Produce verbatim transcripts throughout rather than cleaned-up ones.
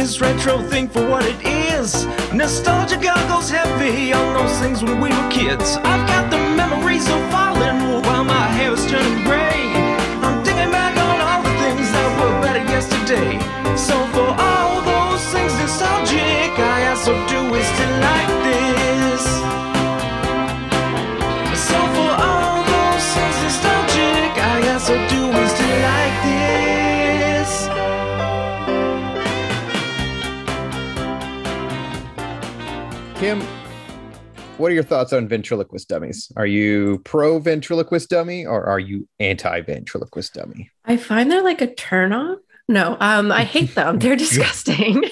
this retro thing for what it is. Nostalgia goggles heavy on those things when we were kids. I've got the memories of falling while my hair was turning gray. I'm thinking back on all the things that were better yesterday. So for all those things nostalgic, I also do is to like this. So for all those things nostalgic, I also do is to like this. Kim, what are your thoughts on ventriloquist dummies? Are you pro ventriloquist dummy or are you anti ventriloquist dummy? I find they're like a turn on. No, um, I hate them. They're disgusting.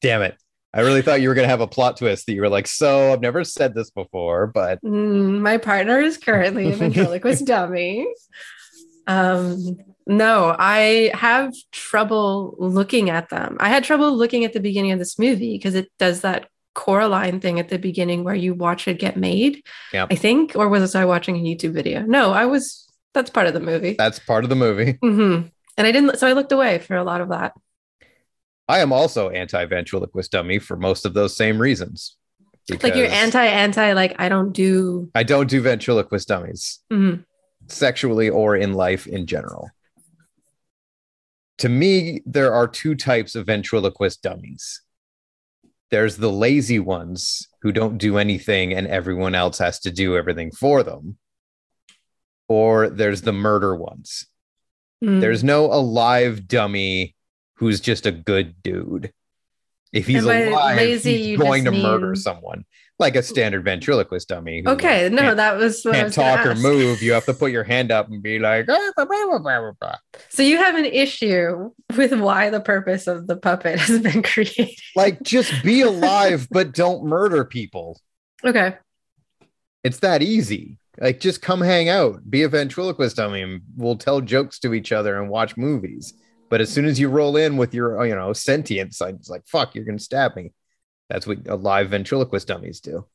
Damn it. I really thought you were going to have a plot twist that you were like, so I've never said this before, but. Mm, my partner is currently a ventriloquist dummy. Um, no, I have trouble looking at them. I had trouble looking at the beginning of this movie because it does that Coraline thing at the beginning where you watch it get made. Yep. I think, or was I watching a YouTube video? No, I was, that's part of the movie. That's part of the movie. Mm-hmm. And I didn't, so I looked away for a lot of that. I am also anti-ventriloquist dummy for most of those same reasons. Like you're anti-anti, like I don't do... I don't do ventriloquist dummies. Mm-hmm. Sexually or in life in general. To me, there are two types of ventriloquist dummies. There's the lazy ones who don't do anything and everyone else has to do everything for them. Or there's the murder ones. Mm. There's no alive dummy who's just a good dude. If he's alive, lazy, he's going to mean... murder someone. Like a standard ventriloquist dummy. Okay, no, that was what I was gonna ask. Can't talk or move. You have to put your hand up and be like, ah, blah, blah, blah, blah, blah. So you have an issue with why the purpose of the puppet has been created. Like, just be alive, but don't murder people. Okay. It's that easy. Like, just come hang out. Be a ventriloquist dummy and we'll tell jokes to each other and watch movies. But as soon as you roll in with your, you know, sentience, it's like, fuck, you're going to stab me. That's what live ventriloquist dummies do.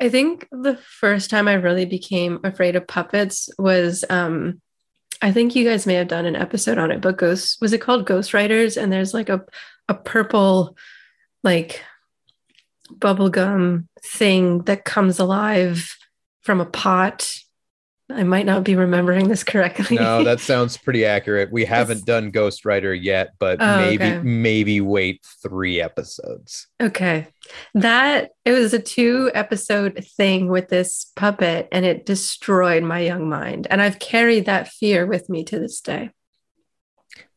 I think the first time I really became afraid of puppets was, um, I think you guys may have done an episode on it, but Ghost, was it called Ghost Riders? And there's like a, a purple, like bubblegum thing that comes alive from a pot. I might not be remembering this correctly. No, that sounds pretty accurate. We haven't done Ghost Rider yet, but oh, maybe okay. maybe wait three episodes. Okay. That, it was a two episode thing with this puppet and it destroyed my young mind. And I've carried that fear with me to this day.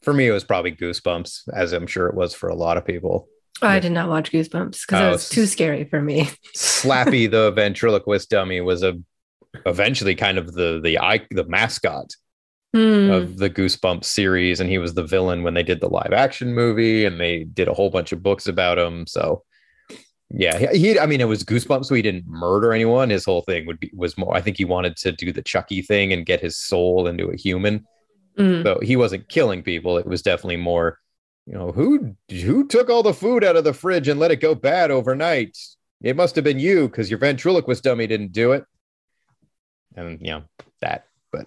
For me, it was probably Goosebumps, as I'm sure it was for a lot of people. Oh, I did not watch Goosebumps because oh, it was too scary for me. Slappy the ventriloquist dummy was a eventually kind of the the eye the mascot mm. of the Goosebumps series, and he was the villain when they did the live action movie, and they did a whole bunch of books about him. So yeah, he, I mean, it was Goosebumps, so he didn't murder anyone. His whole thing would be was more, I think he wanted to do the Chucky thing and get his soul into a human. mm. So he wasn't killing people. It was definitely more, you know, who who took all the food out of the fridge and let it go bad overnight? It must have been you, because your ventriloquist dummy didn't do it. And you know that, but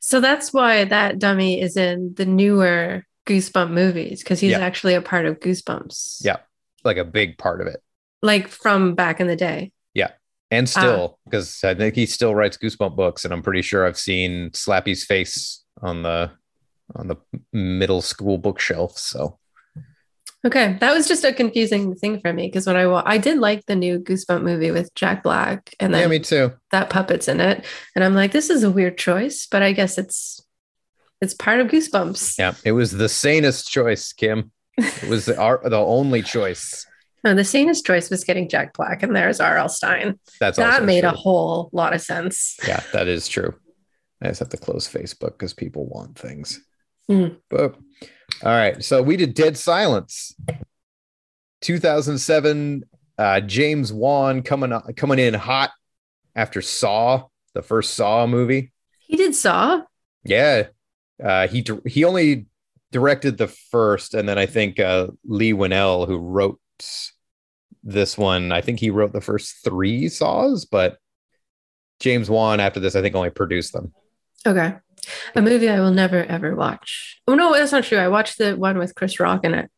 so that's why that dummy is in the newer Goosebump movies, because he's yeah. actually a part of Goosebumps. Yeah, like a big part of it, like from back in the day. Yeah, and still, because uh, I think he still writes Goosebump books, and I'm pretty sure I've seen Slappy's face on the on the middle school bookshelf. So okay, that was just a confusing thing for me, because when I wa- I did like the new Goosebump movie with Jack Black, and then yeah, me too. That puppet's in it, and I'm like, this is a weird choice, but I guess it's it's part of Goosebumps. Yeah, it was the sanest choice, Kim. It was the our, the only choice. No, the sanest choice was getting Jack Black, and there's R L. Stein. That's that made true. A whole lot of sense. Yeah, that is true. I just have to close Facebook because people want things. Mm. But. All right, so we did Dead Silence, two thousand seven. Uh, James Wan coming coming in hot after Saw, the first Saw movie. He did Saw. Yeah, uh, he he only directed the first, and then I think uh, Leigh Whannell, who wrote this one, I think he wrote the first three Saws, but James Wan after this, I think, only produced them. Okay. A movie I will never, ever watch. Oh, no, that's not true. I watched the one with Chris Rock in it.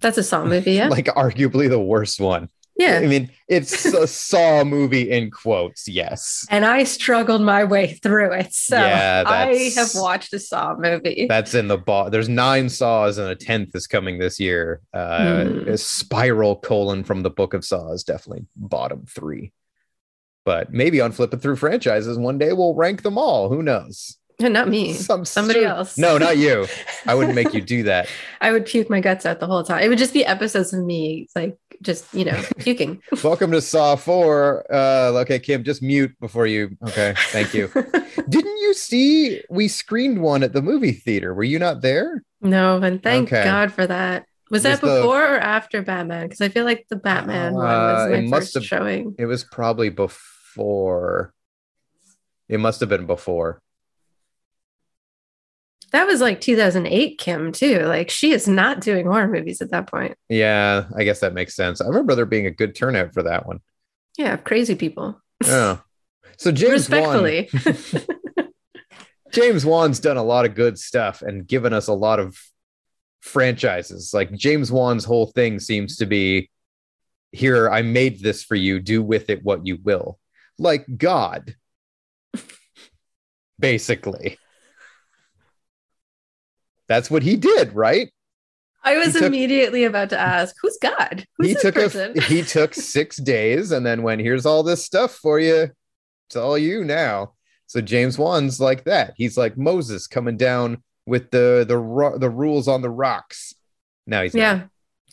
That's a Saw movie, yeah. Like arguably the worst one. Yeah. I mean, it's a Saw movie in quotes, yes. And I struggled my way through it. So yeah, I have watched a Saw movie. That's in the ball. There's nine Saws and a tenth is coming this year. Uh, mm. A Spiral colon from the Book of Saws, definitely bottom three. But maybe on Flipping Through Franchises, one day we'll rank them all. Who knows? Not me. Some Somebody stu- else. No, not you. I wouldn't make you do that. I would puke my guts out the whole time. It would just be episodes of me, like, just, you know, puking. Welcome to Saw four. Uh, okay, Kim, just mute before you. Okay, thank you. Didn't you see we screened one at the movie theater? Were you not there? No, and thank okay. God for that. Was that was before the... or after Batman? Because I feel like the Batman uh, one was my it must first have... showing. It was probably before. It must have been before. That was like two thousand eight Kim, too. Like, she is not doing horror movies at that point. Yeah, I guess that makes sense. I remember there being a good turnout for that one. Yeah, crazy people. Oh. So James Respectfully. Wan. James Wan's done a lot of good stuff and given us a lot of franchises. Like, James Wan's whole thing seems to be, here, I made this for you. Do with it what you will. Like God. Basically. That's what he did, right? I was took, immediately about to ask, who's God? Who's he this took person? A, he took six days and then went, here's all this stuff for you. It's all you now. So James Wan's like that. He's like Moses coming down with the the, the rules on the rocks. Now he's yeah, not.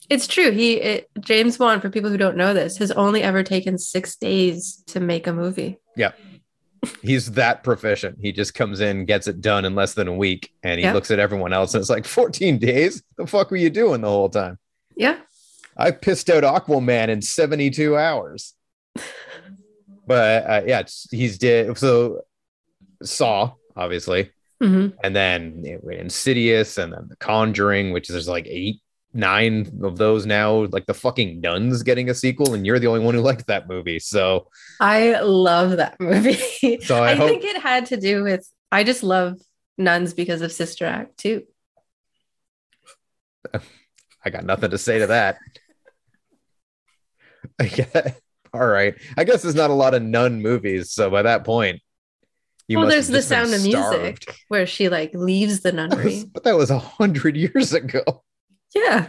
It's true. He it, James Wan, for people who don't know this, has only ever taken six days to make a movie. Yeah. He's that proficient. He just comes in, gets it done in less than a week, and he yep. looks at everyone else and it's like, fourteen days? The fuck were you doing the whole time? Yeah. I pissed out Aquaman in seventy-two hours. But uh, yeah, he's did. So Saw, obviously. Mm-hmm. And then it, Insidious, and then The Conjuring, which there's like eight, nine of those now. Like, the fucking Nun's getting a sequel, and you're the only one who liked that movie. So I love that movie. So I, I hope... think it had to do with, I just love Nuns because of Sister Act two. I got nothing to say to that. All right. I guess there's not a lot of Nun movies. So by that point, you well, there's The Sound of Music where she like leaves the nunnery. But that was a hundred years ago. Yeah,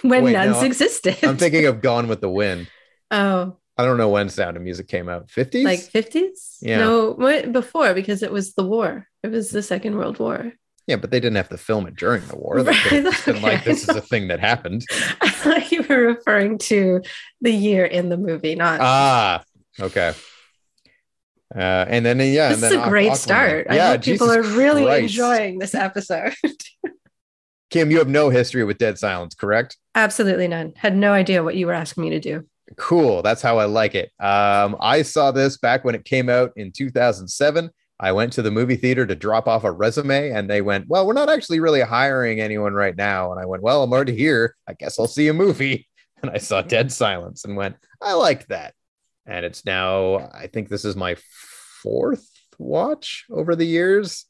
when Wait, nuns no, existed. I'm thinking of Gone with the Wind. Oh. I don't know when Sound of Music came out. fifties? Like fifties? Yeah. No, before, because it was the war. It was the Second World War. Yeah, but they didn't have to film it during the war. They could have been like, this is a thing that happened. I thought you were referring to the year in the movie, not... Ah, okay. Uh, and then, yeah. This and then is a Aqu- great Aquaman. Start. Yeah, I hope Jesus people are really Christ. Enjoying this episode. Kim, you have no history with Dead Silence, correct? Absolutely none. Had no idea what you were asking me to do. Cool. That's how I like it. Um, I saw this back when it came out in two thousand seven. I went to the movie theater to drop off a resume, and they went, well, we're not actually really hiring anyone right now. And I went, well, I'm already here. I guess I'll see a movie. And I saw Dead Silence and went, I like that. And it's now, I think this is my fourth watch over the years.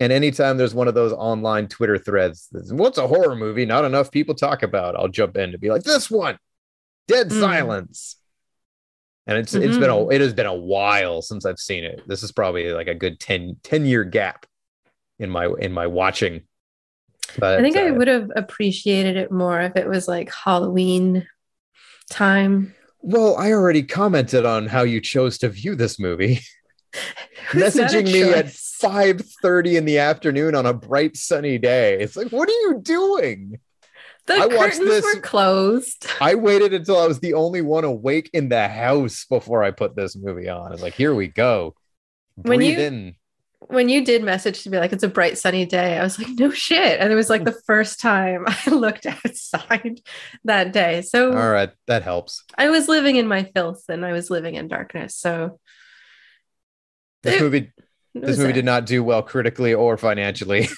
And anytime there's one of those online Twitter threads, what's a horror movie not enough people talk about? I'll jump in to be like, this one, Dead mm. Silence. And it's mm-hmm. it's been a it has been a while since I've seen it. This is probably like a good ten, ten year gap in my in my watching. But I think uh, I would have appreciated it more if it was like Halloween time. Well, I already commented on how you chose to view this movie. Messaging me at five thirty in the afternoon on a bright sunny day. It's like, what are you doing? The I curtains this. were closed. I waited until I was the only one awake in the house before I put this movie on. I was like, here we go. Breathe when you, in. When you did message to me like, it's a bright sunny day, I was like, no shit. And it was like the first time I looked outside that day. So all right, that helps. I was living in my filth and I was living in darkness. So This movie, this movie did not do well critically or financially.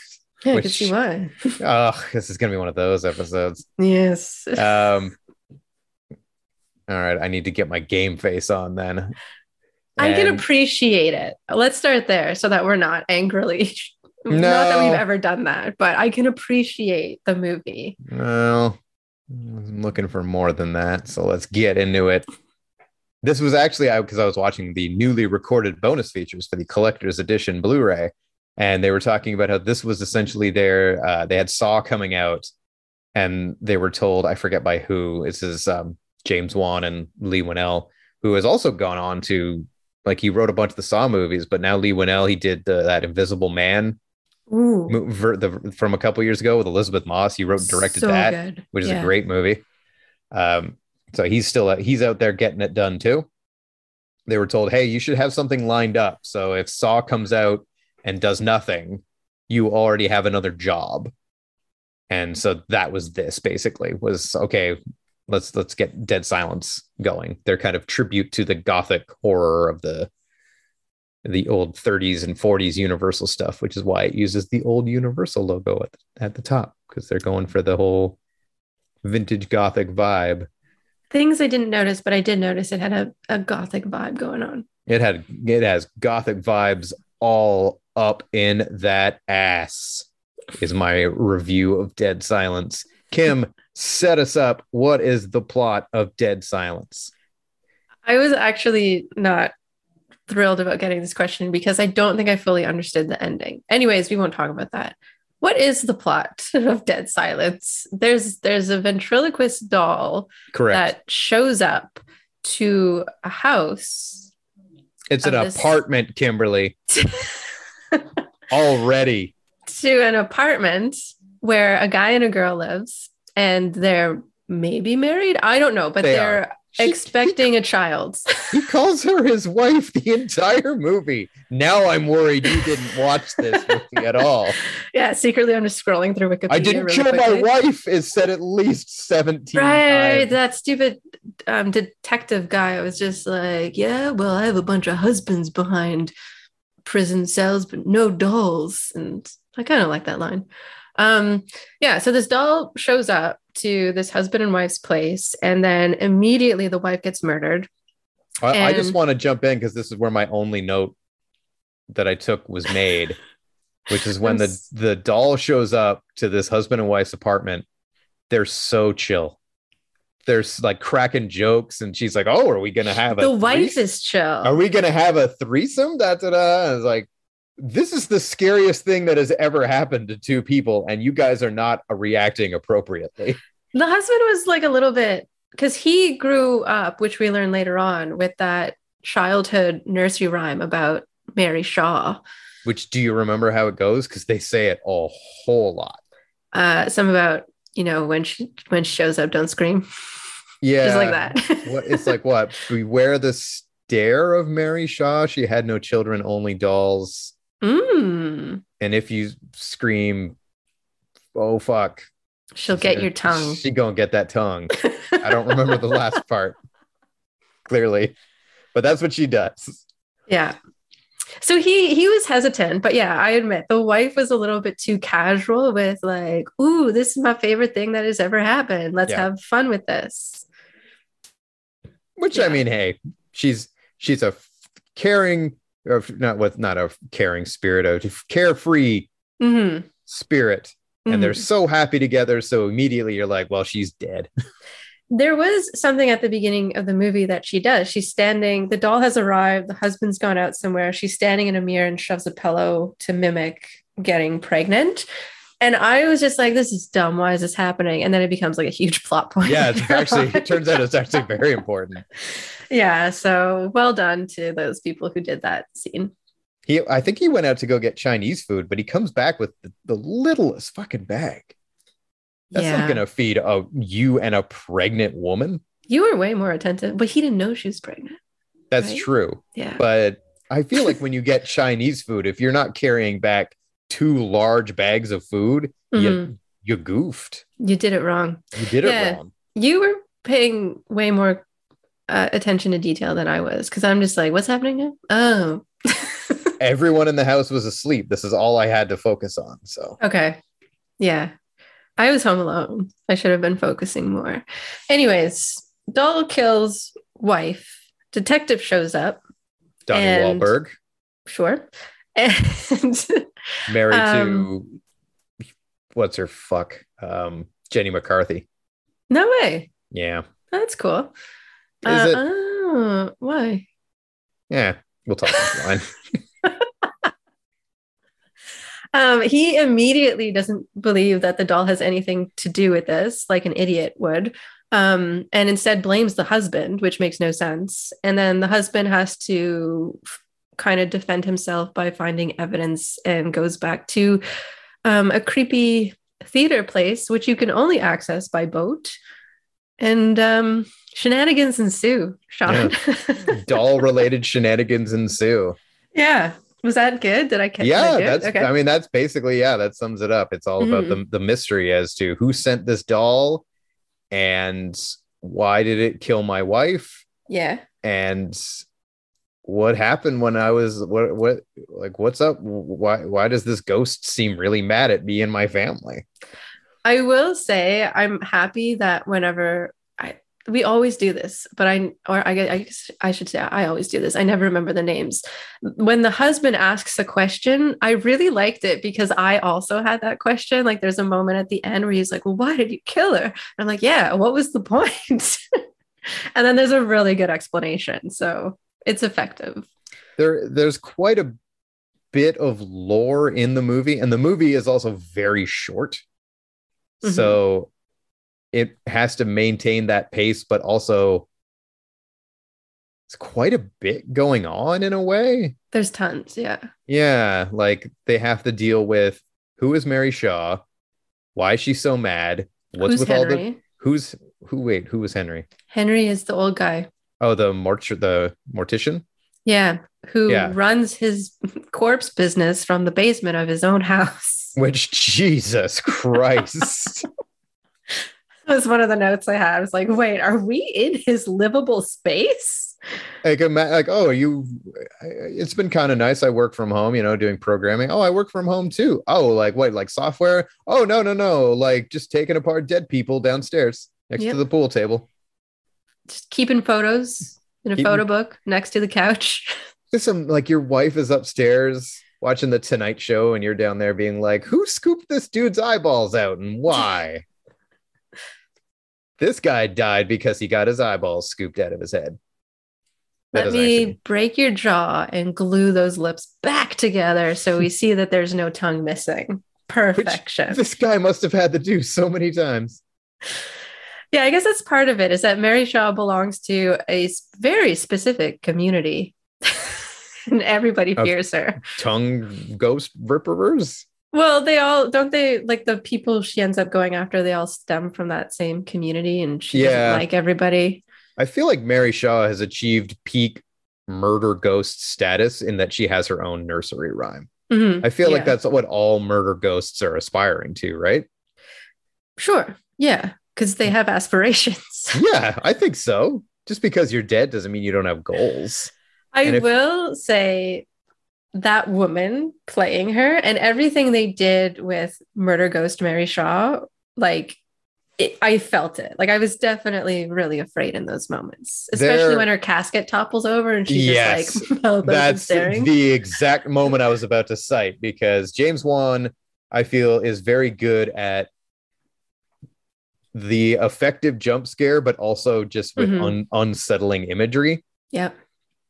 Yeah, which, I can see why. Oh, this is going to be one of those episodes. Yes. Um. All right, I need to get my game face on then. And I can appreciate it. Let's start there so that we're not angrily. No. Not that we've ever done that, but I can appreciate the movie. No. I'm looking for more than that, so let's get into it. This was actually because I, I was watching the newly recorded bonus features for the collector's edition Blu-ray, and they were talking about how this was essentially their, uh, they had Saw coming out, and they were told, I forget by who, this is um, James Wan and Leigh Whannell, who has also gone on to, like, he wrote a bunch of the Saw movies, but now Leigh Whannell, he did the, that Invisible Man. Ooh. Ver, the, from a couple years ago with Elizabeth Moss. He wrote and directed so that, good. Which is yeah. a great movie. Um, so he's still uh, he's out there getting it done too. They were told, hey, you should have something lined up. So if Saw comes out and does nothing, you already have another job. And so that was this basically was okay. Let's let's get Dead Silence going. Their kind of tribute to the gothic horror of the. the old thirties and forties Universal stuff, which is why it uses the old Universal logo at the, at the top, because they're going for the whole vintage Gothic vibe. Things I didn't notice, but I did notice it had a, a Gothic vibe going on. It had it has Gothic vibes all up in that ass, is my review of Dead Silence. Kim, set us up. What is the plot of Dead Silence? I was actually not thrilled about getting this question because I don't think I fully understood the ending. Anyways, we won't talk about that. What is the plot of Dead Silence? There's there's a ventriloquist doll Correct. that shows up to a house. It's an this... apartment, Kimberly. Already. To an apartment where a guy and a girl lives, and they're maybe married. I don't know, but they they're... Are. She, expecting he, a child. He calls her his wife the entire movie. Now I'm worried you didn't watch this movie at all. Yeah, secretly I'm just scrolling through Wikipedia. I didn't really kill quickly. My wife is said at least seventeen right, times. That stupid um, detective guy was just like, yeah, well, I have a bunch of husbands behind prison cells, but no dolls. And I kind of like that line. Um, yeah, so this doll shows up to this husband and wife's place, and then immediately the wife gets murdered. I, and... I just want to jump in because this is where my only note that I took was made, which is when the, the doll shows up to this husband and wife's apartment, they're so chill. They're like cracking jokes, and she's like, oh, are we going to have a The wife threes- is chill. Are we going to have a threesome? Da, da, da. I was like, this is the scariest thing that has ever happened to two people, and you guys are not reacting appropriately. The husband was like a little bit, because he grew up, which we learn later on, with that childhood nursery rhyme about Mary Shaw. Which, do you remember how it goes? Because they say it a whole lot. Uh, some about, you know, when she when she shows up, don't scream. Yeah, just like that. What, it's like what? Beware the stare of Mary Shaw. She had no children, only dolls. Mm. And if you scream, oh fuck, she'll get your tongue. She gonna get that tongue. I don't remember the last part clearly, but that's what she does. Yeah. So he he was hesitant, but yeah, I admit the wife was a little bit too casual with like, "Ooh, this is my favorite thing that has ever happened. Let's yeah. have fun with this." Which yeah. I mean, hey, she's she's a caring. Or not with not a caring spirit, a carefree mm-hmm. spirit. Mm-hmm. And they're so happy together. So immediately you're like, well, she's dead. There was something at the beginning of the movie that she does. She's standing. The doll has arrived. The husband's gone out somewhere. She's standing in a mirror and shoves a pillow to mimic getting pregnant. And I was just like, this is dumb. Why is this happening? And then it becomes like a huge plot point. Yeah, it's actually, it turns out it's actually very important. Yeah, so well done to those people who did that scene. He, I think he went out to go get Chinese food, but he comes back with the, the littlest fucking bag. That's yeah. not going to feed a, you and a pregnant woman. You were way more attentive, but he didn't know she was pregnant. That's right? True. Yeah. But I feel like when you get Chinese food, if you're not carrying back two large bags of food, mm-hmm. you, you goofed. You did it wrong. You did yeah. it wrong. You were paying way more uh, attention to detail than I was, because I'm just like, what's happening now? Oh. Everyone in the house was asleep. This is all I had to focus on. So okay. Yeah. I was home alone. I should have been focusing more. Anyways, doll kills wife. Detective shows up. Donnie and... Wahlberg. Sure. And married um, to what's her fuck um Jenny McCarthy. No way. Yeah. That's cool. Is uh, it? Oh, why? Yeah, we'll talk offline. Um, he immediately doesn't believe that the doll has anything to do with this, like an idiot would, um, and instead blames the husband, which makes no sense. And then the husband has to f- kind of defend himself by finding evidence and goes back to um, a creepy theater place, which you can only access by boat. And um, shenanigans ensue, Sean. Yeah. Doll-related shenanigans ensue. Yeah. Was that good? Did I catch yeah, it? Yeah, that's. Okay. I mean, that's basically yeah. That sums it up. It's all mm-hmm. about the the mystery as to who sent this doll, and why did it kill my wife? Yeah. And what happened when I was what what like what's up? Why why does this ghost seem really mad at me and my family? I will say I'm happy that whenever I we always do this, but I or I guess I should say I always do this. I never remember the names. When the husband asks a question, I really liked it because I also had that question. Like there's a moment at the end where he's like, well, why did you kill her? And I'm like, yeah, what was the point? And then there's a really good explanation. So it's effective. There, there's quite a bit of lore in the movie, and the movie is also very short. Mm-hmm. So it has to maintain that pace, but also it's quite a bit going on in a way. There's tons, yeah. Yeah, like they have to deal with who is Mary Shaw, why is she so mad, what's who's with Henry? all the who's who? Wait, who was Henry? Henry is the old guy. Oh, the mort the mortician. Yeah, who yeah. runs his corpse business from the basement of his own house. Which Jesus Christ. That was one of the notes I had. I was like, wait, are we in his livable space? Like, like oh, you, it's been kind of nice. I work from home, you know, doing programming. Oh, I work from home too. Oh, like what, like software? Oh, no, no, no. Like just taking apart dead people downstairs next yep. to the pool table. Just keeping photos in a keeping... photo book next to the couch. There's some, like your wife is upstairs watching the Tonight Show and you're down there being like, who scooped this dude's eyeballs out and why? This guy died because he got his eyeballs scooped out of his head. That Let me actually... break your jaw and glue those lips back together so we see that there's no tongue missing. Perfection. Which, this guy must have had to do so many times. Yeah, I guess that's part of it, is that Mary Shaw belongs to a very specific community. And everybody fears of her. Tongue ghost ripperers? Well, they all, don't they, like the people she ends up going after, they all stem from that same community, and she yeah. doesn't like everybody. I feel like Mary Shaw has achieved peak murder ghost status in that she has her own nursery rhyme. Mm-hmm. I feel yeah. like that's what all murder ghosts are aspiring to, right? Sure. Yeah. Because they have aspirations. Yeah, I think so. Just because you're dead doesn't mean you don't have goals. I if- will say... that woman playing her and everything they did with Murder Ghost Mary Shaw, like it, I felt it. Like I was definitely really afraid in those moments, especially there, when her casket topples over and she's yes, just like, oh, that's staring. The exact moment I was about to cite, because James Wan, I feel, is very good at the effective jump scare, but also just with mm-hmm. un- unsettling imagery. Yeah.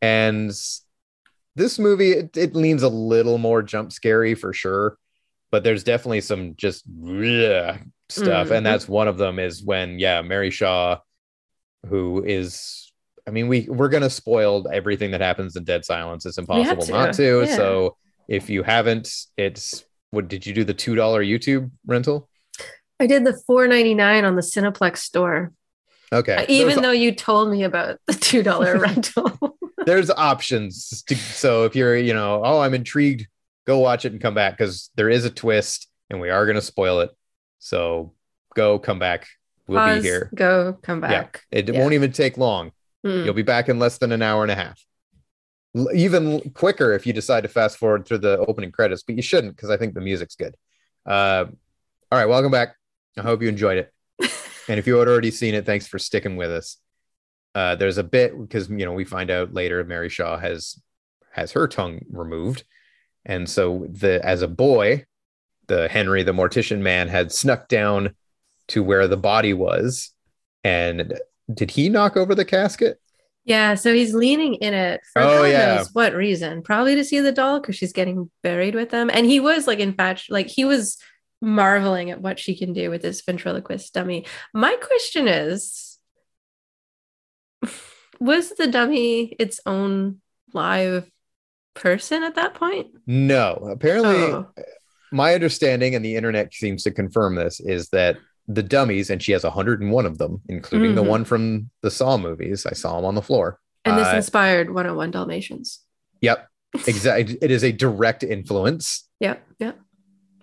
And this movie, it, it leans a little more jump scary for sure, but there's definitely some just bleh stuff. Mm-hmm. And that's one of them is when, yeah, Mary Shaw, who is, I mean, we, we're going to spoil everything that happens in Dead Silence. It's impossible to. not to. Yeah. So if you haven't, it's, what did you do? The two dollar YouTube rental? I did the four ninety-nine on the Cineplex store. Okay. Uh, even There's... though you told me about the two dollar rental. There's options. To, so if you're, you know, oh, I'm intrigued, go watch it and come back, because there is a twist and we are going to spoil it. So go, come back. We'll Pause, be here. Go, come back. Yeah. It yeah. won't even take long. Mm. You'll be back in less than an hour and a half. L- even quicker if you decide to fast forward through the opening credits, but you shouldn't, because I think the music's good. Uh, all right. Welcome back. I hope you enjoyed it. And if you had already seen it, thanks for sticking with us. Uh, there's a bit because, you know, we find out later Mary Shaw has has her tongue removed. And so the as a boy, the Henry, the mortician man, had snuck down to where the body was And did he knock over the casket? Yeah, so he's leaning in it for oh, God yeah. knows what reason. Probably to see the doll, because she's getting buried with them. And he was like infatuated, like he was marveling at what she can do with this ventriloquist dummy. My question is, was the dummy its own live person at that point? No. Apparently, oh. my understanding, and the internet seems to confirm this, is that the dummies, and she has one hundred one of them, including mm-hmm. the one from the Saw movies. I saw them on the floor. And this uh, inspired one oh one Dalmatians. Yep. Exactly. It is a direct influence. Yep. Yep.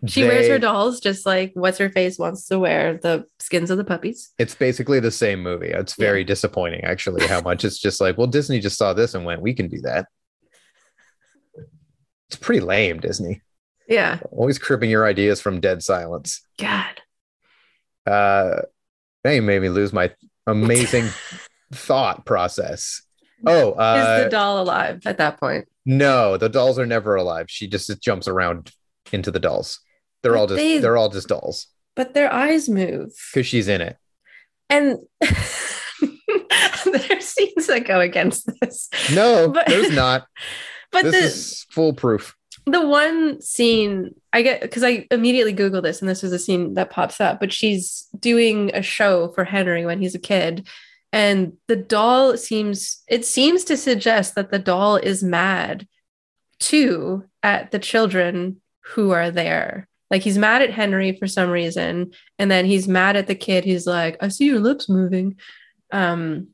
She they, wears her dolls just like what's her face wants to wear the skins of the puppies. It's basically the same movie. It's very yeah. disappointing, actually, how much it's just like, well, Disney just saw this and went, we can do that. It's pretty lame, Disney. Yeah. Always cribbing your ideas from Dead Silence. God. Uh, they made me lose my amazing thought process. Oh, uh, is the doll alive at that point? No, the dolls are never alive. She just jumps around into the dolls. They're but all just they, they're all just dolls. But their eyes move because she's in it. And there's scenes that go against this. No, but, there's not. But this the, is foolproof. The one scene I get, because I immediately Googled this, and this was a scene that pops up, but she's doing a show for Henry when he's a kid. And the doll seems, it seems to suggest that the doll is mad too at the children who are there. Like, he's mad at Henry for some reason. And then he's mad at the kid. He's like, I see your lips moving. Um,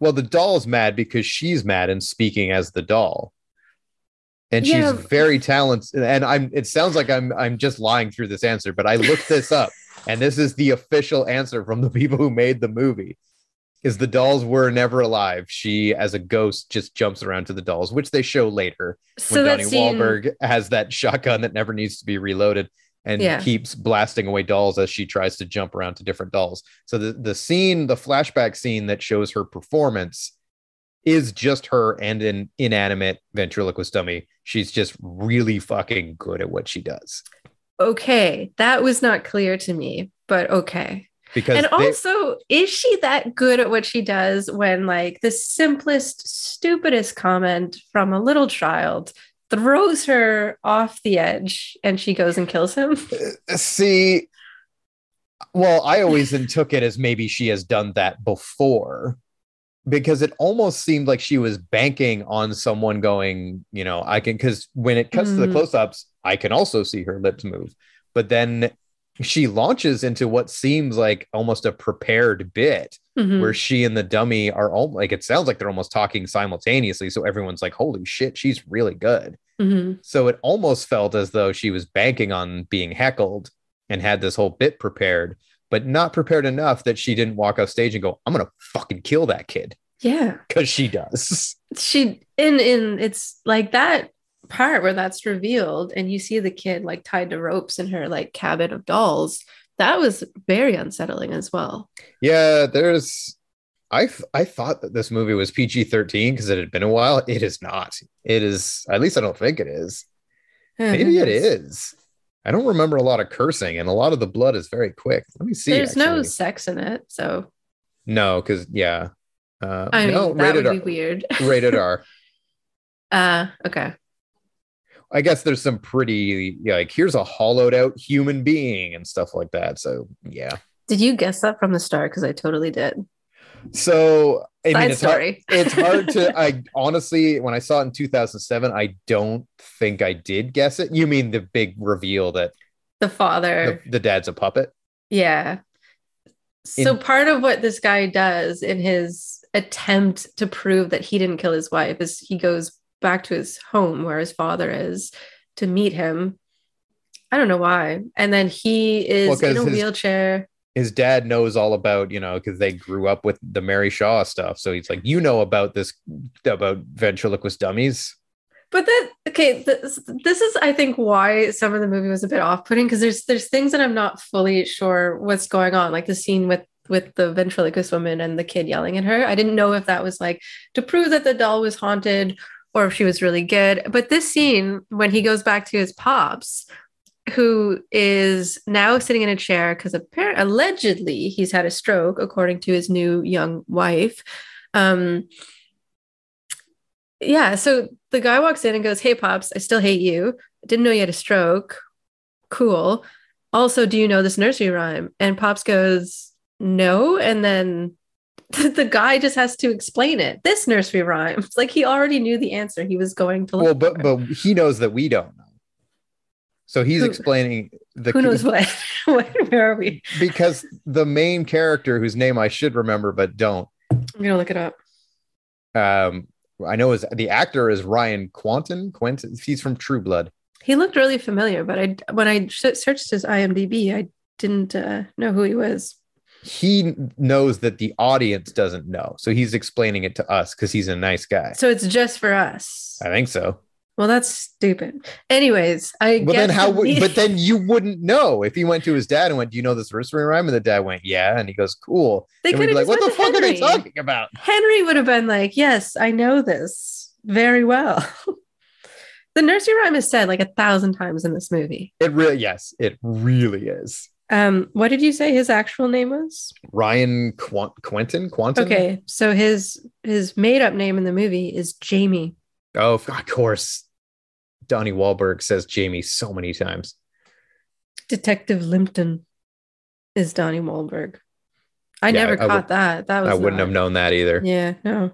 well, the doll's mad because she's mad and speaking as the doll. And yeah. she's very talented. And I'm, it sounds like I'm, I'm just lying through this answer, but I looked this up and this is the official answer from the people who made the movie, is the dolls were never alive. She, as a ghost, just jumps around to the dolls, which they show later. So when Donnie scene... Wahlberg has that shotgun that never needs to be reloaded and yeah. keeps blasting away dolls as she tries to jump around to different dolls. So the, the scene, the flashback scene that shows her performance is just her and an inanimate ventriloquist dummy. She's just really fucking good at what she does. Okay, that was not clear to me, but okay. Because and they- also, is she that good at what she does when, like, the simplest, stupidest comment from a little child throws her off the edge and she goes and kills him? See, well, I always took it as maybe she has done that before. Because it almost seemed like she was banking on someone going, you know, I can, because when it cuts mm. to the close-ups, I can also see her lips move. But then she launches into what seems like almost a prepared bit mm-hmm. where she and the dummy are all like, it sounds like they're almost talking simultaneously. So everyone's like, holy shit, she's really good. Mm-hmm. So it almost felt as though she was banking on being heckled and had this whole bit prepared, but not prepared enough that she didn't walk off stage and go, I'm going to fucking kill that kid. Yeah. Because she does. She, in, in, it's like that part where that's revealed and you see the kid like tied to ropes in her like cabin of dolls. That was very unsettling as well. Yeah. There's, I, I thought that this movie was P G thirteen because it had been a while. It is not. It is, at least I don't think it is. Yeah, Maybe it is. It is. I don't remember a lot of cursing, and a lot of the blood is very quick. Let me see. There's actually no sex in it, so. No, because, yeah. Uh, I mean, no, that rated would be R. weird. Rated R. Uh, okay. I guess there's some pretty, yeah, like, here's a hollowed-out human being and stuff like that, so, yeah. Did you guess that from the start? Because I totally did. So, I Side mean, it's story. Hard, it's hard to, I honestly, when I saw it in two thousand seven, I don't think I did guess it. You mean the big reveal that the father, the, the dad's a puppet? Yeah. So in, part of what this guy does in his attempt to prove that he didn't kill his wife is he goes back to his home where his father is to meet him. I don't know why. And then he is well, in a his, wheelchair. His dad knows all about, you know, because they grew up with the Mary Shaw stuff. So he's like, you know about this, about ventriloquist dummies. But that, okay, this, this is, I think, why some of the movie was a bit off-putting, because there's there's things that I'm not fully sure what's going on, like the scene with, with the ventriloquist woman and the kid yelling at her. I didn't know if that was like to prove that the doll was haunted or if she was really good. But this scene, when he goes back to his pops, who is now sitting in a chair because apparently, allegedly, he's had a stroke, according to his new young wife. Um, yeah, so the guy walks in and goes, "Hey, Pops, I still hate you. Didn't know you had a stroke. Cool. Also, do you know this nursery rhyme?" And Pops goes, "No." And then the guy just has to explain it. This nursery rhyme. Like, he already knew the answer. He was going to. Well, but, but he knows that we don't know. So he's who, explaining the who knows what. Where are we? Because the main character, whose name I should remember but don't. I'm gonna look it up. Um, I know his the actor is Ryan Kwanten. Quentin. He's from True Blood. He looked really familiar, but I when I searched his IMDb, I didn't uh, know who he was. He knows that the audience doesn't know, so he's explaining it to us because he's a nice guy. So it's just for us. I think so. Well, that's stupid. Anyways, I well, guess then how would, but then you wouldn't know if he went to his dad and went, "Do you know this nursery rhyme?" And the dad went, "Yeah." And he goes, "Cool." They could be like, "What the fuck Henry. are they talking about?" Henry would have been like, "Yes, I know this very well." The nursery rhyme is said like a thousand times in this movie. It really, yes, it really is. Um, what did you say his actual name was? Ryan Qu- Quentin? Quantum? Okay, so his his made up name in the movie is Jamie. Oh, of course. Donnie Wahlberg says Jamie so many times. Detective Limpton is Donnie Wahlberg. I yeah, never I, caught I w- that. That was I wouldn't not... have known that either. Yeah, no.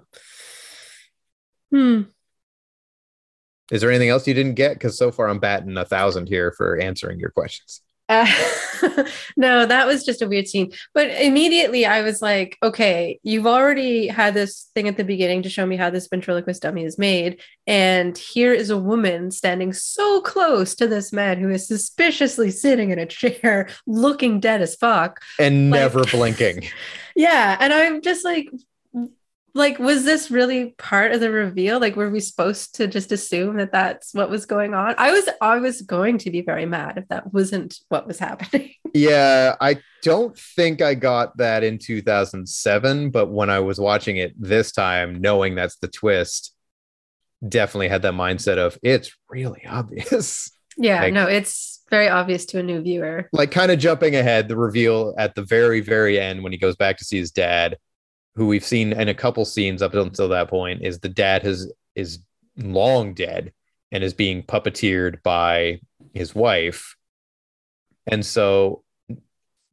Hmm. Is there anything else you didn't get? Because so far I'm batting a thousand here for answering your questions. Uh, no, that was just a weird scene. But immediately I was like, okay, you've already had this thing at the beginning to show me how this ventriloquist dummy is made. And here is a woman standing so close to this man who is suspiciously sitting in a chair, looking dead as fuck. And like, never blinking. Yeah. And I'm just like... Like, was this really part of the reveal? Like, were we supposed to just assume that that's what was going on? I was I was going to be very mad if that wasn't what was happening. Yeah, I don't think I got that in two thousand seven. But when I was watching it this time, knowing that's the twist, definitely had that mindset of, it's really obvious. Yeah, like, no, it's very obvious to a new viewer. Like, kind of jumping ahead, the reveal at the very, very end when he goes back to see his dad, who we've seen in a couple scenes up until that point, is the dad has is long dead and is being puppeteered by his wife. And so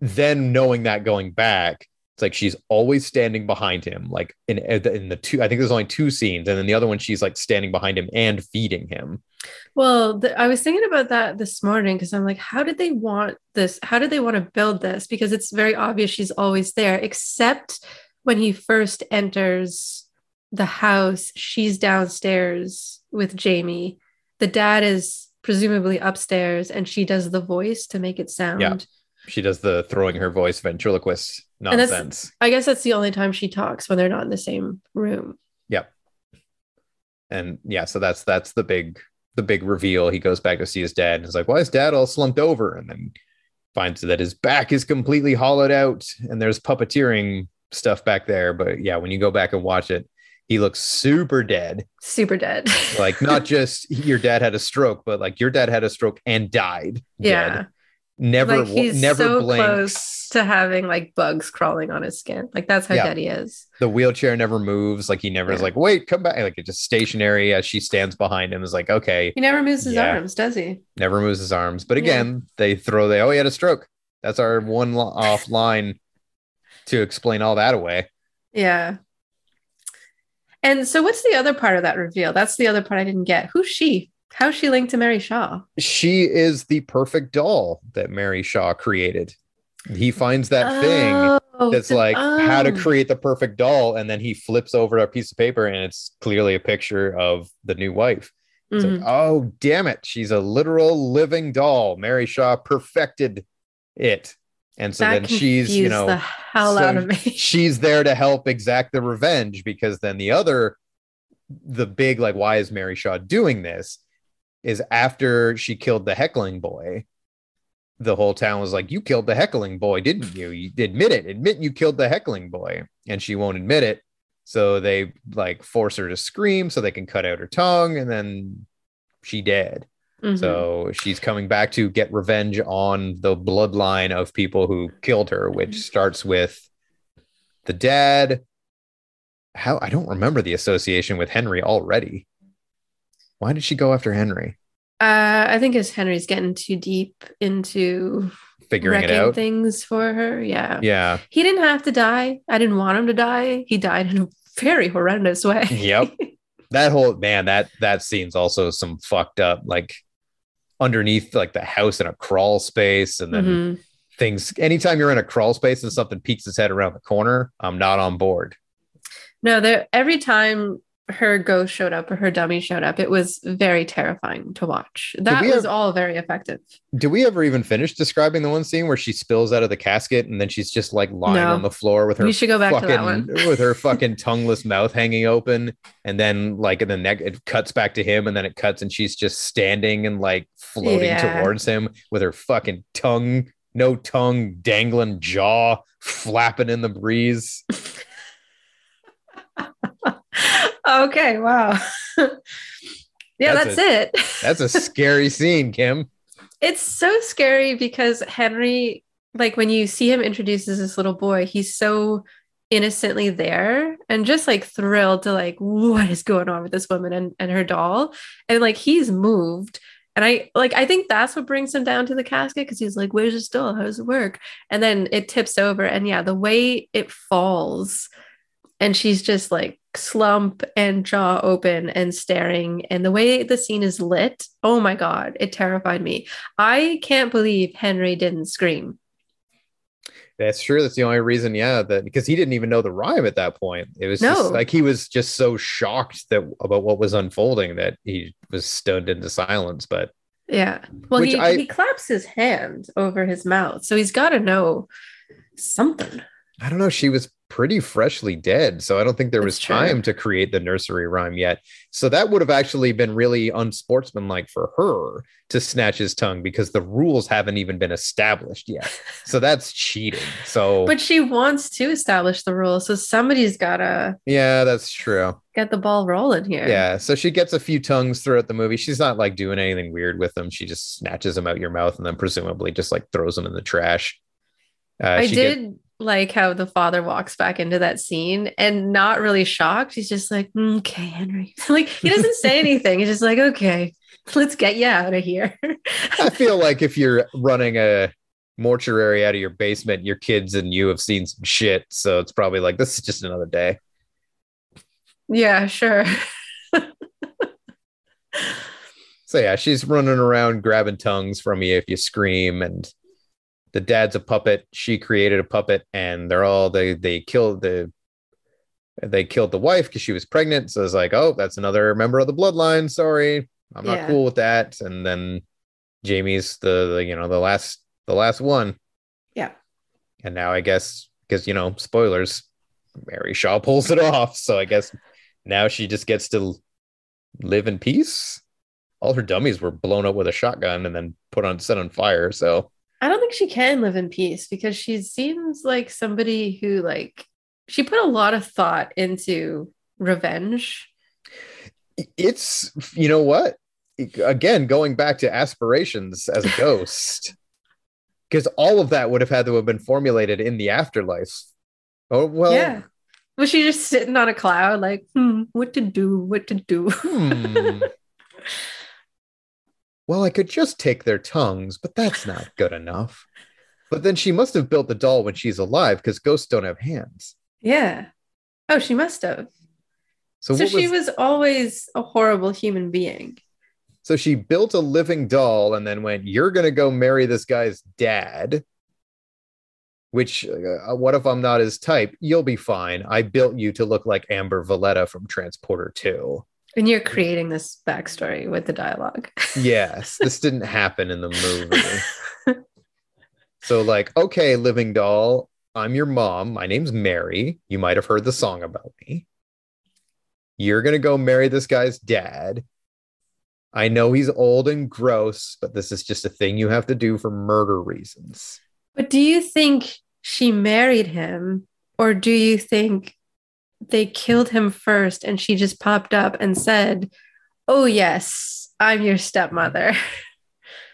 then knowing that going back, it's like she's always standing behind him, like in, in the two, I think there's only two scenes. And then the other one, she's like standing behind him and feeding him. Well, the, I was thinking about that this morning because I'm like, how did they want this? How did they want to build this? Because it's very obvious she's always there, except... when he first enters the house, she's downstairs with Jamie. The dad is presumably upstairs, and she does the voice to make it sound. Yeah. She does the throwing her voice ventriloquist nonsense. I guess that's the only time she talks, when they're not in the same room. Yep. And yeah, so that's that's the big the big reveal. He goes back to see his dad and is like, "Why is dad all slumped over?" And then finds that his back is completely hollowed out and there's puppeteering stuff back there. But yeah, when you go back and watch it, he looks super dead. Super dead. Like, not just your dad had a stroke, but like your dad had a stroke and died. Yeah. Dead. Never, like, he's never so blinks. Close to having like bugs crawling on his skin. Like, that's how yeah. dead he is. The wheelchair never moves. Like, he never yeah. is like, "Wait, come back." Like, it's just stationary as she stands behind him. Is like, okay. He never moves his yeah. arms, does he? Never moves his arms. But again, yeah. they throw the, "Oh, he had a stroke." That's our one lo- off line. To explain all that away. Yeah. And so what's the other part of that reveal? That's the other part I didn't get. Who's she? How's she linked to Mary Shaw? She is the perfect doll that Mary Shaw created. He finds that oh, thing that's like oh. how to create the perfect doll. And then he flips over a piece of paper and it's clearly a picture of the new wife. It's mm-hmm. like, oh, damn it. She's a literal living doll. Mary Shaw perfected it. And so that then she's, you know, the hell so out of me. She's there to help exact the revenge, because then the other, the big, like, why is Mary Shaw doing this, is after she killed the heckling boy, the whole town was like, "You killed the heckling boy, didn't you? You admit it, admit you killed the heckling boy." And she won't admit it. So they like force her to scream so they can cut out her tongue. And then she dead. Mm-hmm. So she's coming back to get revenge on the bloodline of people who killed her, which starts with the dad. How I don't remember the association with Henry already. Why did she go after Henry? Uh, I think it's Henry's getting too deep into figuring it out things for her. Yeah. Yeah. He didn't have to die. I didn't want him to die. He died in a very horrendous way. Yep. That whole man, that that scene's also some fucked up, like underneath like the house in a crawl space, and then mm-hmm. things. Anytime you're in a crawl space and something peeks its head around the corner, I'm not on board. No, there every time her ghost showed up or her dummy showed up, it was very terrifying to watch. That was ever, all very effective. Do we ever even finish describing the one scene where she spills out of the casket and then she's just like lying no. on the floor with her we should go back fucking, to that one. with her fucking tongueless mouth hanging open, and then like in the neck it cuts back to him, and then it cuts and she's just standing and like floating yeah. towards him with her fucking tongue, no tongue, dangling jaw flapping in the breeze. Okay, wow. Yeah, that's, that's a, it. That's a scary scene, Kim. It's so scary because Henry, like when you see him introduced as this little boy, he's so innocently there and just like thrilled to like, what is going on with this woman and, and her doll? And like he's moved. And I like I think that's what brings him down to the casket, because he's like, where's this doll? How does it work? And then it tips over. And yeah, the way it falls. And she's just like slump and jaw open and staring. And the way the scene is lit, oh my God, it terrified me. I can't believe Henry didn't scream. That's true. That's the only reason, yeah, that because he didn't even know the rhyme at that point. It was no. just like he was just so shocked that about what was unfolding that he was stunned into silence. But yeah, well, he, I, he claps his hand over his mouth. So he's got to know something. I don't know. She was pretty freshly dead, so I don't think there was time to create the nursery rhyme yet. So that would have actually been really unsportsmanlike for her to snatch his tongue, because the rules haven't even been established yet. So that's cheating. So, but she wants to establish the rules, so somebody's gotta. Yeah, that's true. Get the ball rolling here. Yeah, so she gets a few tongues throughout the movie. She's not like doing anything weird with them. She just snatches them out your mouth and then presumably just like throws them in the trash. Uh, I she did. Gets- like how the father walks back into that scene and not really shocked. He's just like, okay, Henry. Like he doesn't say anything. He's just like, okay, let's get you out of here. I feel like if you're running a mortuary out of your basement, your kids and you have seen some shit. So it's probably like, this is just another day. Yeah, sure. So yeah, she's running around grabbing tongues from you if you scream, and the dad's a puppet. She created a puppet, and they're all they they killed the they killed the wife because she was pregnant. So it's like, oh, that's another member of the bloodline. Sorry, I'm not yeah. cool with that. And then Jamie's the, the you know the last the last one. Yeah. And now I guess because you know spoilers, Mary Shaw pulls it off. So I guess now she just gets to live in peace. All her dummies were blown up with a shotgun and then put on set on fire. So. I don't think she can live in peace, because she seems like somebody who like she put a lot of thought into revenge. It's, you know what, again, going back to aspirations as a ghost, because all of that would have had to have been formulated in the afterlife. Oh, well, yeah. Was she just sitting on a cloud like, hmm, what to do, what to do? Hmm. Well, I could just take their tongues, but that's not good enough. But then she must have built the doll when she's alive, because ghosts don't have hands. Yeah. Oh, she must have. So, so she was... was always a horrible human being. So she built a living doll and then went, you're going to go marry this guy's dad. Which, uh, what if I'm not his type? You'll be fine. I built you to look like Amber Valletta from Transporter two. And you're creating this backstory with the dialogue. Yes, this didn't happen in the movie. So like, okay, living doll, I'm your mom. My name's Mary. You might have heard the song about me. You're going to go marry this guy's dad. I know he's old and gross, but this is just a thing you have to do for murder reasons. But do you think she married him, or do you think... they killed him first and she just popped up and said, oh, yes, I'm your stepmother.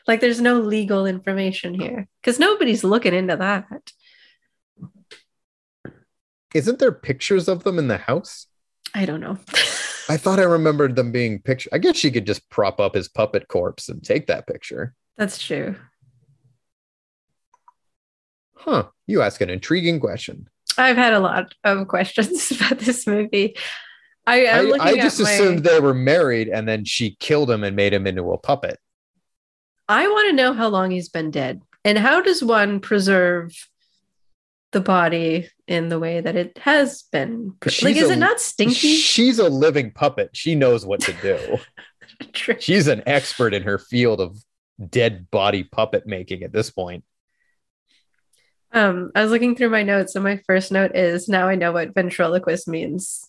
Like, there's no legal information here because nobody's looking into that. Isn't there pictures of them in the house? I don't know. I thought I remembered them being pictured. I guess she could just prop up his puppet corpse and take that picture. That's true. Huh. You ask an intriguing question. I've had a lot of questions about this movie. I, I'm I, I just my... assumed they were married and then she killed him and made him into a puppet. I want to know how long he's been dead, and how does one preserve the body in the way that it has been? Like, is a, it not stinky? She's a living puppet. She knows what to do. She's an expert in her field of dead body puppet making at this point. Um, I was looking through my notes, and my first note is, now I know what ventriloquist means.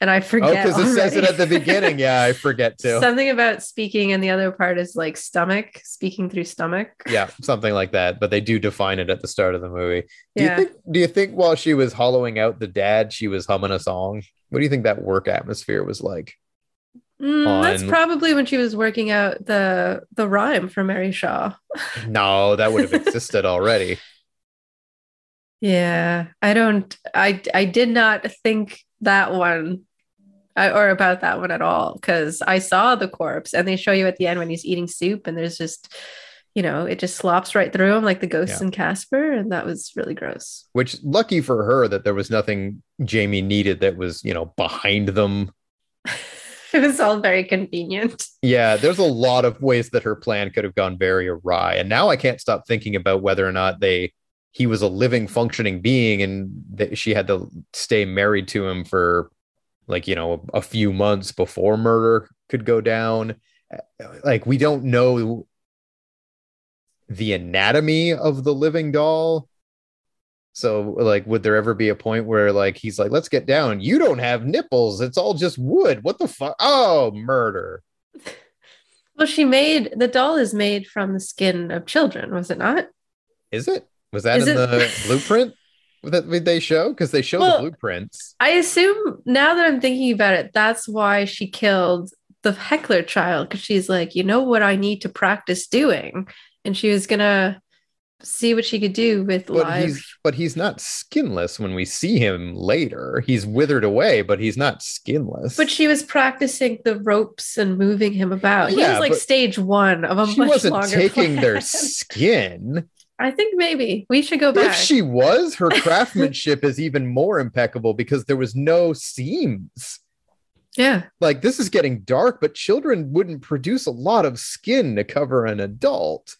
And I forget. Oh, because it says it at the beginning. Yeah, I forget too. Something about speaking, and the other part is like stomach, speaking through stomach. Yeah, something like that. But they do define it at the start of the movie. Do yeah. you think? Do you think while she was hollowing out the dad, she was humming a song? What do you think that work atmosphere was like? Mm, on... That's probably when she was working out the the rhyme for Mary Shaw. No, that would have existed already. Yeah, I don't. I I did not think that one. I, or about that one at all, because I saw the corpse, and they show you at the end when he's eating soup, and there's just, you know, it just slops right through him like the ghosts yeah. in Casper, and that was really gross. Which, lucky for her, that there was nothing Jamie needed that was, you know, behind them. It was all very convenient. Yeah, there's a lot of ways that her plan could have gone very awry, and now I can't stop thinking about whether or not they he was a living, functioning being, and that she had to stay married to him for, like, you know, a few months before murder could go down. Like, we don't know the anatomy of the living doll. So, like, would there ever be a point where, like, he's like, let's get down. You don't have nipples. It's all just wood. What the fuck? Oh, murder. Well, she made, the doll is made from the skin of children, was it not? Is it? Was that is in it... the blueprint? That they show, because they show well, the blueprints. I assume, now that I'm thinking about it, that's why she killed the heckler child, because she's like, you know what I need to practice doing, and she was gonna see what she could do with but live. He's, but he's not skinless when we see him later. He's withered away, but he's not skinless. But she was practicing the ropes and moving him about. Yeah, he was like stage one of a much longer. She wasn't taking plan. Their skin. I think maybe we should go back. If she was, her craftsmanship is even more impeccable because there was no seams. Yeah. Like, this is getting dark, but children wouldn't produce a lot of skin to cover an adult.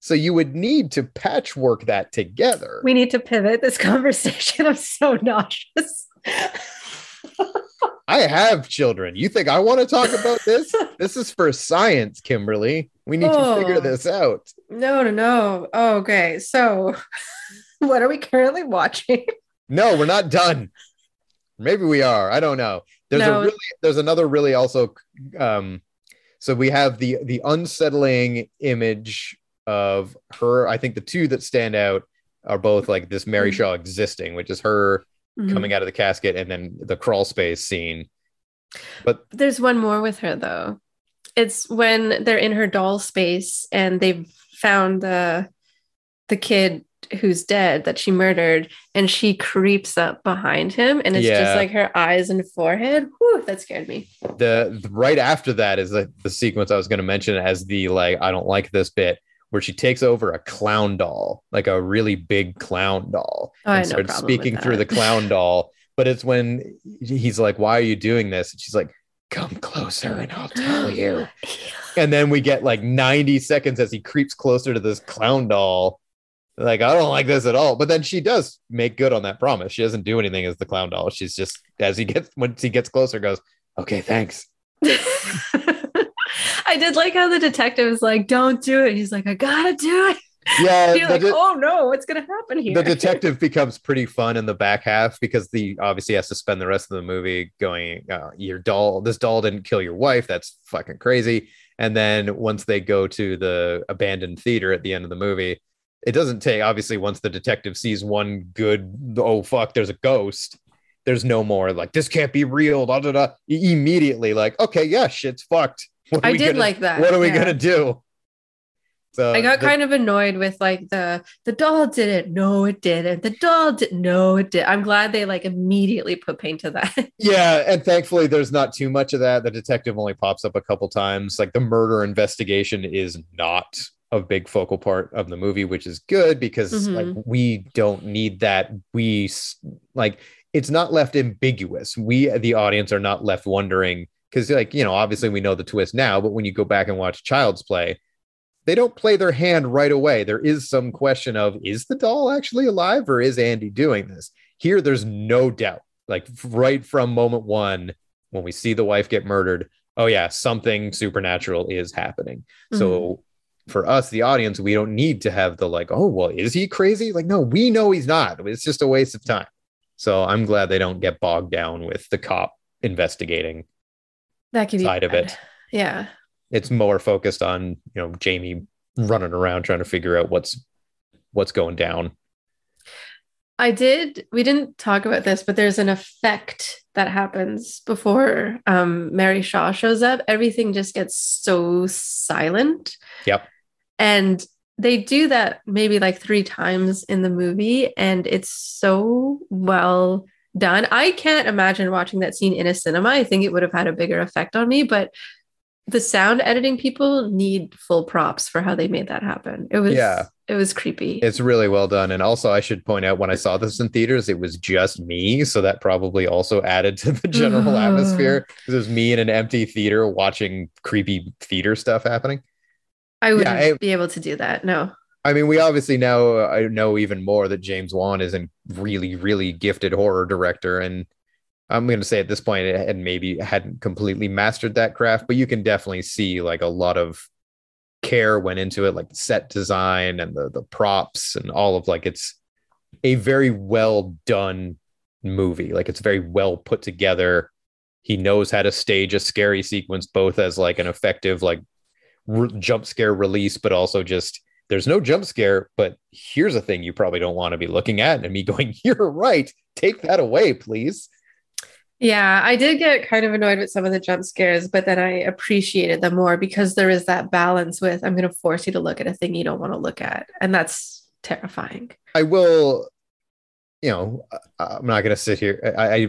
So you would need to patchwork that together. We need to pivot this conversation. I'm so nauseous. I have children. You think I want to talk about this? This is for science, Kimberly. We need oh, to figure this out. No, no, no. Oh, okay. So what are we currently watching? No, we're not done. Maybe we are. I don't know. There's no. a really, there's another really also. Um, so we have the, the unsettling image of her. I think the two that stand out are both like this Mary Shaw existing, which is her Mm-hmm. coming out of the casket, and then the crawl space scene. But there's one more with her, though. It's when they're in her doll space and they've found the the kid who's dead that she murdered, and she creeps up behind him, and it's yeah. just like her eyes and forehead. Whew, that scared me. The, the right after that is the, the sequence I was going to mention as the, like, I don't like this bit, where she takes over a clown doll, like a really big clown doll, oh, and starts speaking through the clown doll. But it's when he's like, why are you doing this? And she's like, come closer and I'll tell you. And then we get like ninety seconds as he creeps closer to this clown doll. Like, I don't like this at all. But then she does make good on that promise. She doesn't do anything as the clown doll. She's just, as he gets, once he gets closer, goes, okay, thanks. I did like how the detective is like, don't do it. He's like, I gotta do it. Yeah. You're like, de- oh no, what's gonna happen here? The detective becomes pretty fun in the back half, because the obviously has to spend the rest of the movie going, oh, your doll, this doll didn't kill your wife. That's fucking crazy. And then once they go to the abandoned theater at the end of the movie, it doesn't take, obviously, once the detective sees one good, oh fuck, there's a ghost. There's no more like, this can't be real. Da, da, da. Immediately, like, okay, yeah, shit's fucked. I did gonna, like that. What are we yeah. going to do? So I got the, kind of annoyed with like the the doll did it. No, it didn't. The doll did. No, it did. I'm glad they like immediately put paint to that. Yeah. And thankfully there's not too much of that. The detective only pops up a couple times. Like the murder investigation is not a big focal part of the movie, which is good because mm-hmm. like we don't need that. We like it's not left ambiguous. We, the audience, are not left wondering because like, you know, obviously we know the twist now, but when you go back and watch Child's Play, they don't play their hand right away. There is some question of, is the doll actually alive or is Andy doing this? Here, there's no doubt. Like right from moment one, when we see the wife get murdered, oh yeah, something supernatural is happening. Mm-hmm. So for us, the audience, we don't need to have the like, oh, well, is he crazy? Like, no, we know he's not. It's just a waste of time. So I'm glad they don't get bogged down with the cop investigating that could side be of it. Yeah. It's more focused on, you know, Jamie running around trying to figure out what's what's going down. I did. We didn't talk about this, but there's an effect that happens before um, Mary Shaw shows up. Everything just gets so silent. Yep. And they do that maybe like three times in the movie. And it's so well done. I can't imagine watching that scene in a cinema. I think it would have had a bigger effect on me, but the sound editing people need full props for how they made that happen. It was, yeah. it was creepy. It's really well done. And also I should point out when I saw this in theaters, it was just me. So that probably also added to the general oh. atmosphere. It was me in an empty theater watching creepy theater stuff happening. I wouldn't yeah, I, be able to do that. No. I mean, we obviously now uh, I know even more that James Wan is a really, really gifted horror director. And I'm going to say at this point, it had maybe hadn't completely mastered that craft, but you can definitely see like a lot of care went into it, like the set design and the the props and all of like, it's a very well done movie. Like it's very well put together. He knows how to stage a scary sequence, both as like an effective, like re- jump scare release, but also just there's no jump scare, but here's a thing you probably don't want to be looking at. And me going, you're right. Take that away, please. Yeah, I did get kind of annoyed with some of the jump scares, but then I appreciated them more because there is that balance with I'm going to force you to look at a thing you don't want to look at. And that's terrifying. I will, you know, I'm not going to sit here. I, I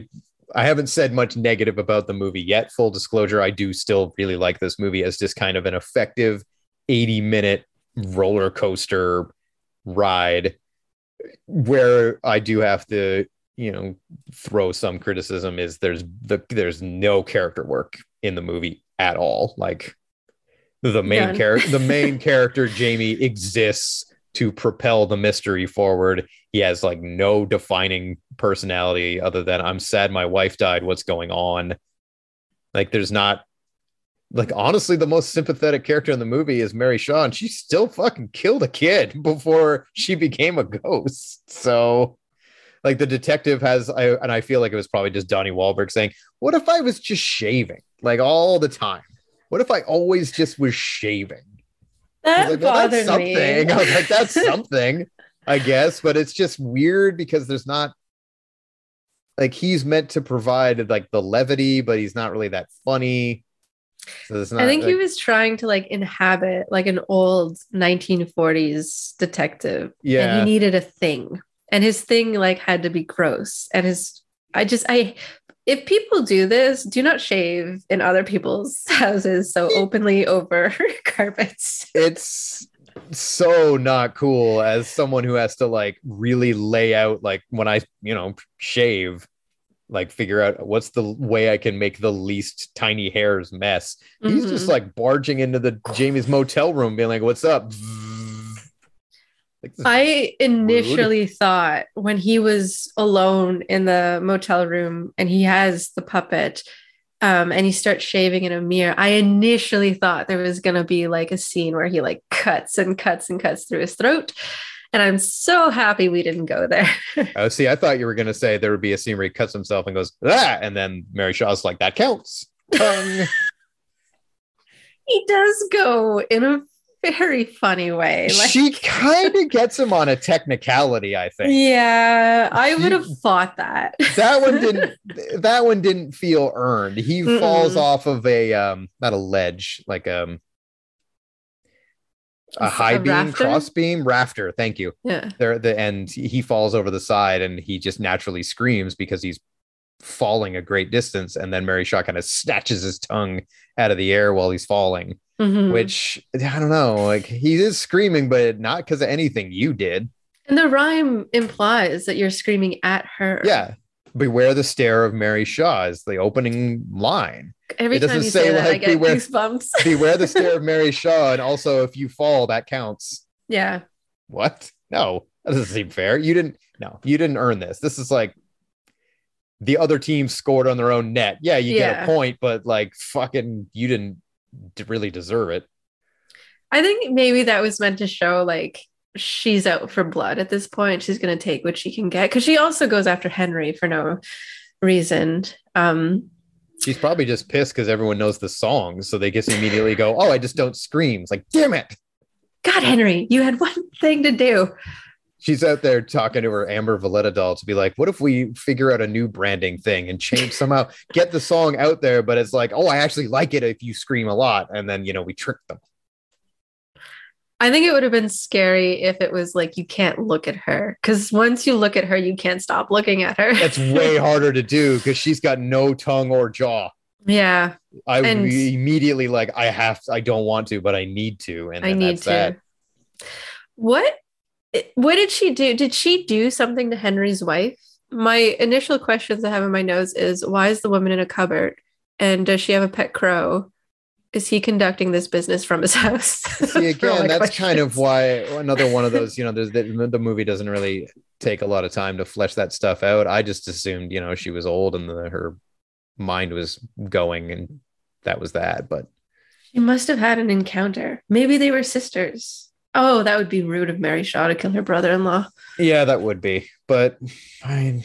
I haven't said much negative about the movie yet. Full disclosure, I do still really like this movie as just kind of an effective eighty minute roller coaster ride where I do have to, you know, throw some criticism is there's the there's no character work in the movie at all. Like the main character, the main character, Jamie, exists to propel the mystery forward. He has like no defining personality other than I'm sad my wife died. What's going on? Like there's not like honestly, the most sympathetic character in the movie is Mary Shaw, and she still fucking killed a kid before she became a ghost. So like the detective has, I, and I feel like it was probably just Donnie Wahlberg saying, what if I was just shaving like all the time? What if I always just was shaving? That like, well, bothered that's something. Me. I was like, that's something, I guess. But it's just weird because there's not like he's meant to provide like the levity, but he's not really that funny. So it's not, I think like, he was trying to like inhabit like an old nineteen forties detective. Yeah. And he needed a thing. And his thing like had to be gross. And his, I just, I, if people do this, do not shave in other people's houses so openly over carpets. It's so not cool as someone who has to like really lay out, like when I, you know, shave, like figure out what's the way I can make the least tiny hairs mess. Mm-hmm. He's just like barging into the Jamie's motel room being like, what's up? Like I initially rude. thought when he was alone in the motel room and he has the puppet um, and he starts shaving in a mirror, I initially thought there was going to be like a scene where he like cuts and cuts and cuts through his throat. And I'm so happy we didn't go there. Oh, see, I thought you were going to say there would be a scene where he cuts himself and goes, ah, and then Mary Shaw's like, that counts. He does go in a very funny way. Like, she kind of gets him on a technicality, I think. Yeah, I would have thought that. that one didn't. That one didn't feel earned. He Mm-mm. falls off of a um, not a ledge, like um, a high a beam, rafter? cross beam, rafter. Thank you. Yeah. There, the and he falls over the side, and he just naturally screams because he's falling a great distance, and then Mary Shaw kind of snatches his tongue out of the air while he's falling. Mm-hmm. Which I don't know, like, he is screaming, but not because of anything you did. And the rhyme implies that you're screaming at her. Yeah, beware the stare of Mary Shaw is the opening line. Every it doesn't time you say, say that, like, I get beware, goosebumps. Beware the stare of Mary Shaw, and also if you fall, that counts. Yeah. What? No, that doesn't seem fair. You didn't. No, you didn't earn this. This is like, the other team scored on their own net. Yeah, you yeah. get a point, but like, fucking, you didn't really deserve it. I think maybe that was meant to show, like, she's out for blood at this point. She's going to take what she can get, because she also goes after Henry for no reason. Um, she's probably just pissed because everyone knows the song, so they just immediately go, oh, I just don't scream. It's like, damn it. God, Henry, you had one thing to do. She's out there talking to her Amber Valletta doll to be like, what if we figure out a new branding thing and change somehow, get the song out there, but it's like, oh, I actually like it if you scream a lot. And then, you know, we trick them. I think it would have been scary if it was like, you can't look at her, because once you look at her, you can't stop looking at her. That's way harder to do because she's got no tongue or jaw. Yeah. I and immediately like, I have, to, I don't want to, but I need to. And I need that's to. That. What? What did she do? Did she do something to Henry's wife? My initial questions I have in my nose is, why is the woman in a cupboard? And does she have a pet crow? Is he conducting this business from his house? See, again, that's questions. kind of why another one of those, you know, there's the, the movie doesn't really take a lot of time to flesh that stuff out. I just assumed, you know, she was old and the, her mind was going, and that was that. But she must have had an encounter. Maybe they were sisters. Oh, that would be rude of Mary Shaw to kill her brother-in-law. Yeah, that would be. But I mean,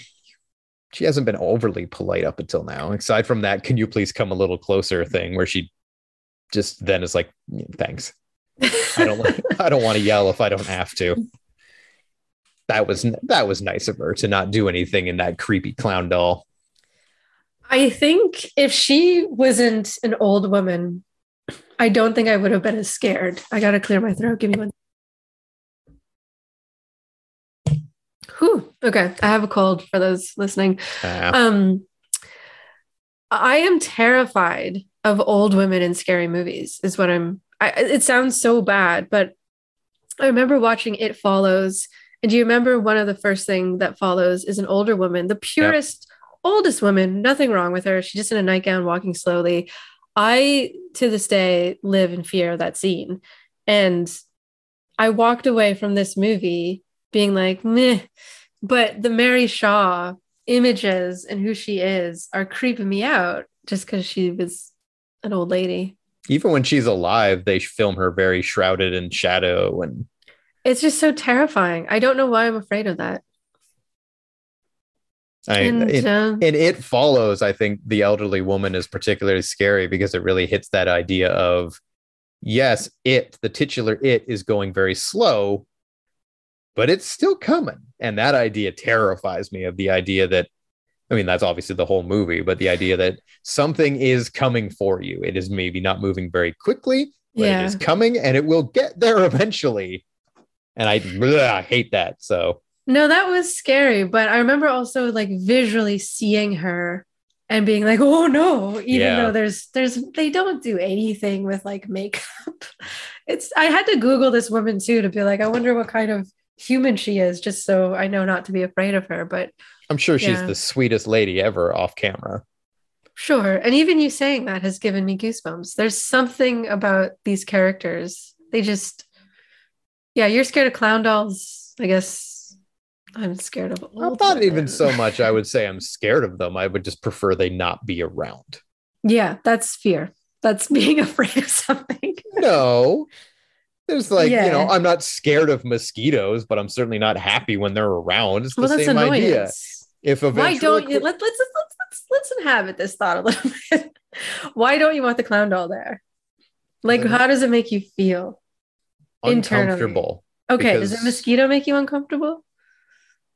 she hasn't been overly polite up until now. Aside from that, can you please come a little closer thing where she just then is like, thanks. I don't like, I don't want to yell if I don't have to. That was that was nice of her to not do anything in that creepy clown doll. I think if she wasn't an old woman, I don't think I would have been as scared. I got to clear my throat. Give me one. Whew. Okay. I have a cold for those listening. Uh, um, I am terrified of old women in scary movies is what I'm, I, it sounds so bad, but I remember watching It Follows. And do you remember one of the first thing that follows is an older woman, the purest, yep. oldest woman, nothing wrong with her. She's just in a nightgown walking slowly. I, to this day, live in fear of that scene. And I walked away from this movie being like, meh. But the Mary Shaw images and who she is are creeping me out just because she was an old lady. Even when she's alive, they film her very shrouded in shadow. And it's just so terrifying. I don't know why I'm afraid of that. I, and, it, uh, and It Follows, I think the elderly woman is particularly scary because it really hits that idea of, yes, it, the titular it is going very slow, but it's still coming. And that idea terrifies me of the idea that, I mean, that's obviously the whole movie, but the idea that something is coming for you. It is maybe not moving very quickly, but yeah. it is coming and it will get there eventually. And I, bleh, I hate that. So. No, that was scary, but I remember also like visually seeing her and being like, "Oh no!" Even yeah. though there's, there's, they don't do anything with like makeup. It's. I had to Google this woman too to be like, I wonder what kind of human she is, just so I know not to be afraid of her. But I'm sure she's yeah. the sweetest lady ever off camera. Sure, and even you saying that has given me goosebumps. There's something about these characters. They just, yeah, you're scared of clown dolls, I guess. I'm scared of old not women. Even so much I would say I'm scared of them. I would just prefer they not be around. Yeah, that's fear. That's being afraid of something. No. There's like, yeah. you know, I'm not scared of mosquitoes, but I'm certainly not happy when they're around. It's well, the that's same annoyance. idea. If Why don't you let, let's, let's let's let's inhabit this thought a little bit. Why don't you want the clown doll there? Like, how does it make you feel? uncomfortable. Internally. Okay, does a mosquito make you uncomfortable?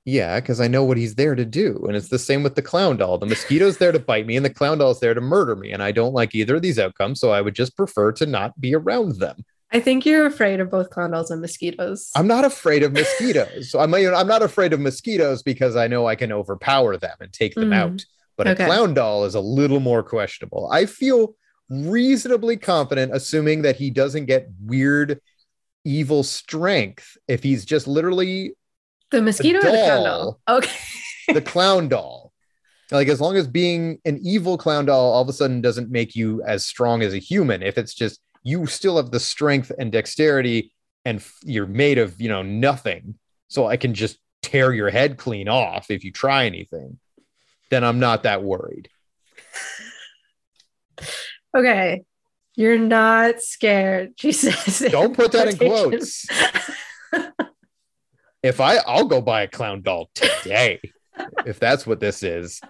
Yeah, because I know what he's there to do. And it's the same with the clown doll. The mosquito's there to bite me, and the clown doll's there to murder me. And I don't like either of these outcomes, so I would just prefer to not be around them. I think you're afraid of both clown dolls and mosquitoes. I'm not afraid of mosquitoes. I'm, you know, I'm not afraid of mosquitoes because I know I can overpower them and take them mm. out. But okay. a clown doll is a little more questionable. I feel reasonably confident, assuming that he doesn't get weird, evil strength if he's just literally... The mosquito the doll, or the clown doll? Okay. The clown doll. Like, as long as being an evil clown doll all of a sudden doesn't make you as strong as a human, if it's just you still have the strength and dexterity and f- you're made of, you know, nothing. So I can just tear your head clean off if you try anything. Then I'm not that worried. Okay. You're not scared. She says. Don't put that in quotes. If I, I'll go buy a clown doll today, if that's what this is.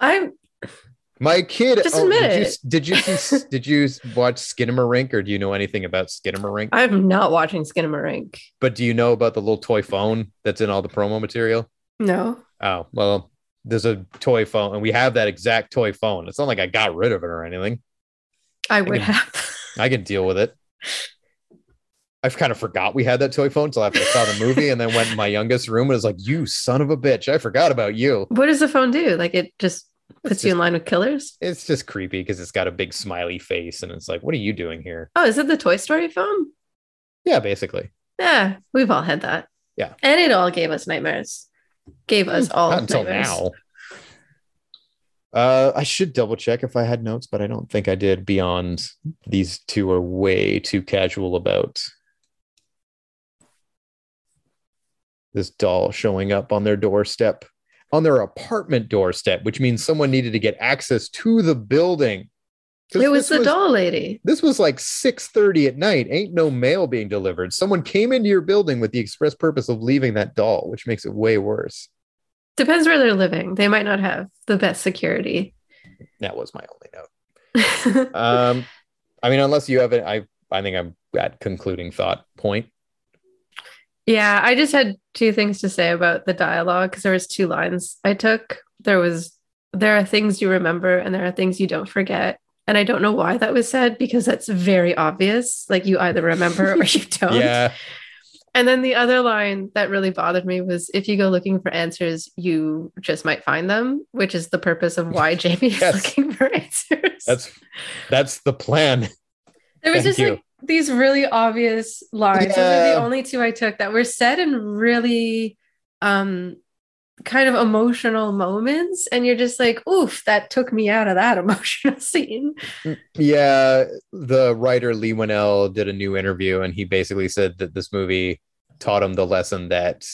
I'm my kid. Just oh, admit did you, it. Did you see, did you watch Skinamarink, or do you know anything about Skinamarink? I'm not watching Skinamarink. But do you know about the little toy phone that's in all the promo material? No. Oh well, there's a toy phone, and we have that exact toy phone. It's not like I got rid of it or anything. I would I can, have. I can deal with it. I've kind of forgot we had that toy phone until after I saw the movie, and then went in my youngest room and was like, you son of a bitch, I forgot about you. What does the phone do? Like, it just puts it's you just, in line with killers? It's just creepy because it's got a big smiley face and it's like, what are you doing here? Oh, is it the Toy Story phone? Yeah, basically. Yeah, we've all had that. Yeah. And it all gave us nightmares. Gave us all Not until nightmares. Now. Uh, I should double check if I had notes, but I don't think I did. Beyond these two are way too casual about this doll showing up on their doorstep, on their apartment doorstep, which means someone needed to get access to the building. It was the was, doll lady. This was like six thirty at night. Ain't no mail being delivered. Someone came into your building with the express purpose of leaving that doll, which makes it way worse. Depends where they're living. They might not have the best security. That was my only note. um, I mean, unless you have it, I, I think I'm at concluding thought point. Yeah, I just had two things to say about the dialogue because there was two lines I took. There was, there are things you remember and there are things you don't forget. And I don't know why that was said because that's very obvious. Like, you either remember or you don't. Yeah. And then the other line that really bothered me was, if you go looking for answers, you just might find them, which is the purpose of why Jamie yes. is looking for answers. That's that's the plan. There was Thank just you. like these really obvious lines. Yeah. Those are the only two I took that were said in really um, kind of emotional moments. And you're just like, oof, that took me out of that emotional scene. Yeah. The writer Leigh Whannell did a new interview, and he basically said that this movie taught him the lesson that,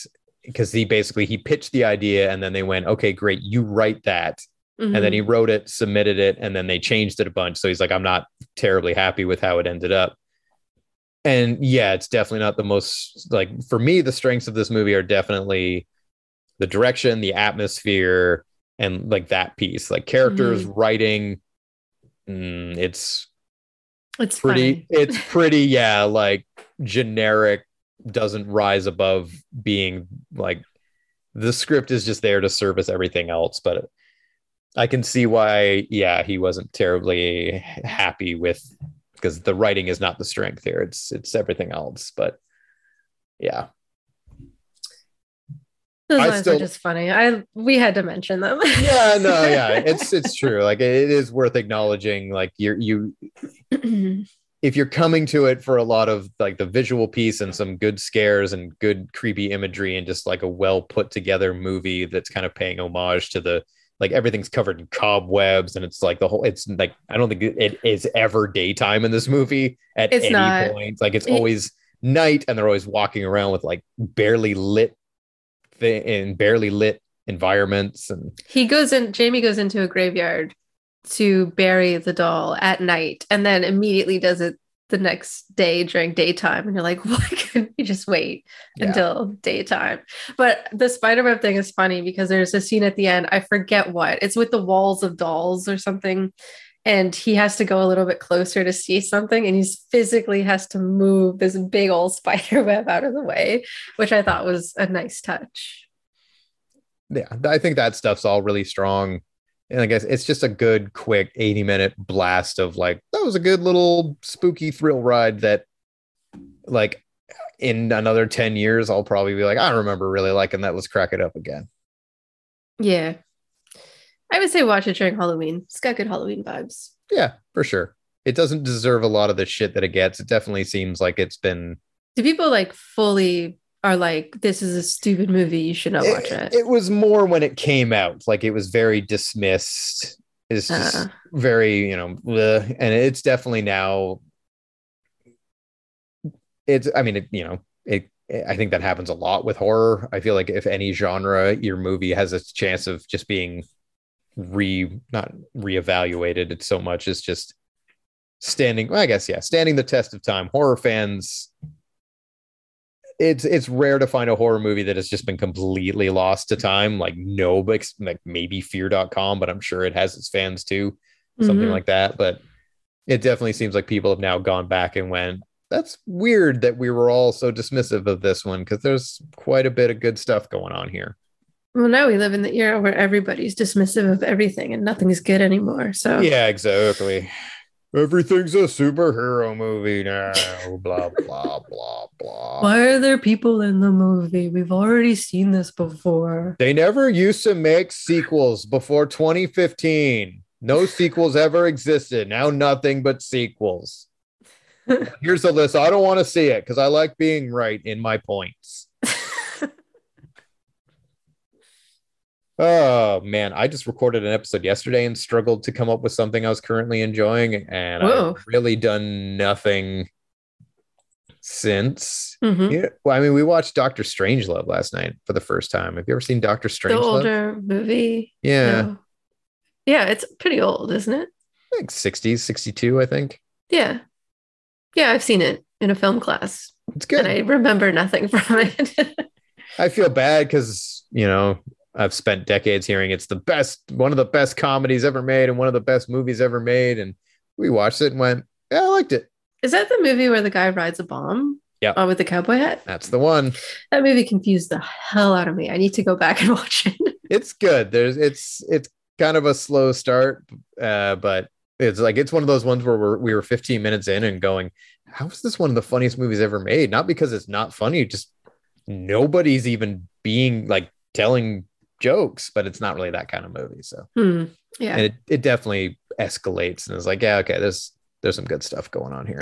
because he basically, he pitched the idea and then they went, okay, great, you write that. Mm-hmm. And then he wrote it, submitted it, and then they changed it a bunch. So he's like, I'm not terribly happy with how it ended up. And yeah, it's definitely not the most, like, for me, the strengths of this movie are definitely the direction, the atmosphere, and like that piece, like characters, mm-hmm. writing. Mm, it's it's pretty, funny. It's pretty, yeah, like generic, doesn't rise above being like, the script is just there to service everything else. But I can see why, yeah, he wasn't terribly happy with, because the writing is not the strength here. It's it's everything else. But yeah. Those I lines still, are just funny. I we had to mention them. Yeah, no, yeah. It's it's true. Like, it is worth acknowledging. Like, you're you if you're coming to it for a lot of like the visual piece and some good scares and good creepy imagery and just like a well put together movie that's kind of paying homage to the, like, everything's covered in cobwebs, and it's like the whole, it's like, I don't think it is ever daytime in this movie at it's any not. point. Like, it's always night, and they're always walking around with like barely lit thing in barely lit environments. And he goes in, Jamie goes into a graveyard to bury the doll at night, and then immediately does it the next day during daytime, and you're like, why couldn't you just wait yeah. until daytime? But the spiderweb thing is funny because there's a scene at the end, I forget what it's with the walls of dolls or something, and he has to go a little bit closer to see something, and he physically has to move this big old spider web out of the way, which I thought was a nice touch. Yeah, I think that stuff's all really strong. And I guess it's just a good, quick eighty minute blast of like, that was a good little spooky thrill ride that like in another ten years, I'll probably be like, I remember really liking that. Let's crack it up again. Yeah. I would say watch it during Halloween. It's got good Halloween vibes. Yeah, for sure. It doesn't deserve a lot of the shit that it gets. It definitely seems like it's been. Do people like fully are like, this is a stupid movie, you should not watch it? It, it was more when it came out. Like it was very dismissed. It's just uh. very, you know, bleh. And it's definitely now. It's, I mean, it, you know, it. I think that happens a lot with horror. I feel like if any genre, your movie has a chance of just being re not reevaluated. It's so much as just standing. Well, I guess yeah, standing the test of time. Horror fans. It's it's rare to find a horror movie that has just been completely lost to time. Like no, like maybe fear dot com, but I'm sure it has its fans too. Something mm-hmm. like that. But it definitely seems like people have now gone back and went, that's weird that we were all so dismissive of this one, because there's quite a bit of good stuff going on here. Well, now we live in the era where everybody's dismissive of everything and nothing's good anymore. So yeah, exactly. Everything's a superhero movie now. Blah, blah, blah, blah. Why are there people in the movie? We've already seen this before. They never used to make sequels before twenty fifteen. No sequels ever existed. Now nothing but sequels. Here's the list. I don't want to see it because I like being right in my points. Oh, man. I just recorded an episode yesterday and struggled to come up with something I was currently enjoying. And Whoa. I've really done nothing since. Mm-hmm. Yeah, well, I mean, we watched Doctor Strangelove last night for the first time. Have you ever seen Doctor Strangelove? The older movie. Yeah. No. Yeah, it's pretty old, isn't it? Like sixties, sixty-two, I think. Yeah. Yeah, I've seen it in a film class. It's good. And I remember nothing from it. I feel bad because, you know, I've spent decades hearing it's the best, one of the best comedies ever made and one of the best movies ever made. And we watched it and went, yeah, I liked it. Is that the movie where the guy rides a bomb? Yeah. Uh, with the cowboy hat? That's the one. That movie confused the hell out of me. I need to go back and watch it. It's good. There's, it's, it's kind of a slow start, uh, but it's like it's one of those ones where we're, we were fifteen minutes in and going, how is this one of the funniest movies ever made? Not because it's not funny, just nobody's even being like telling jokes, but it's not really that kind of movie. So hmm, yeah, and it, it definitely escalates and it's like, yeah, okay, there's there's some good stuff going on here.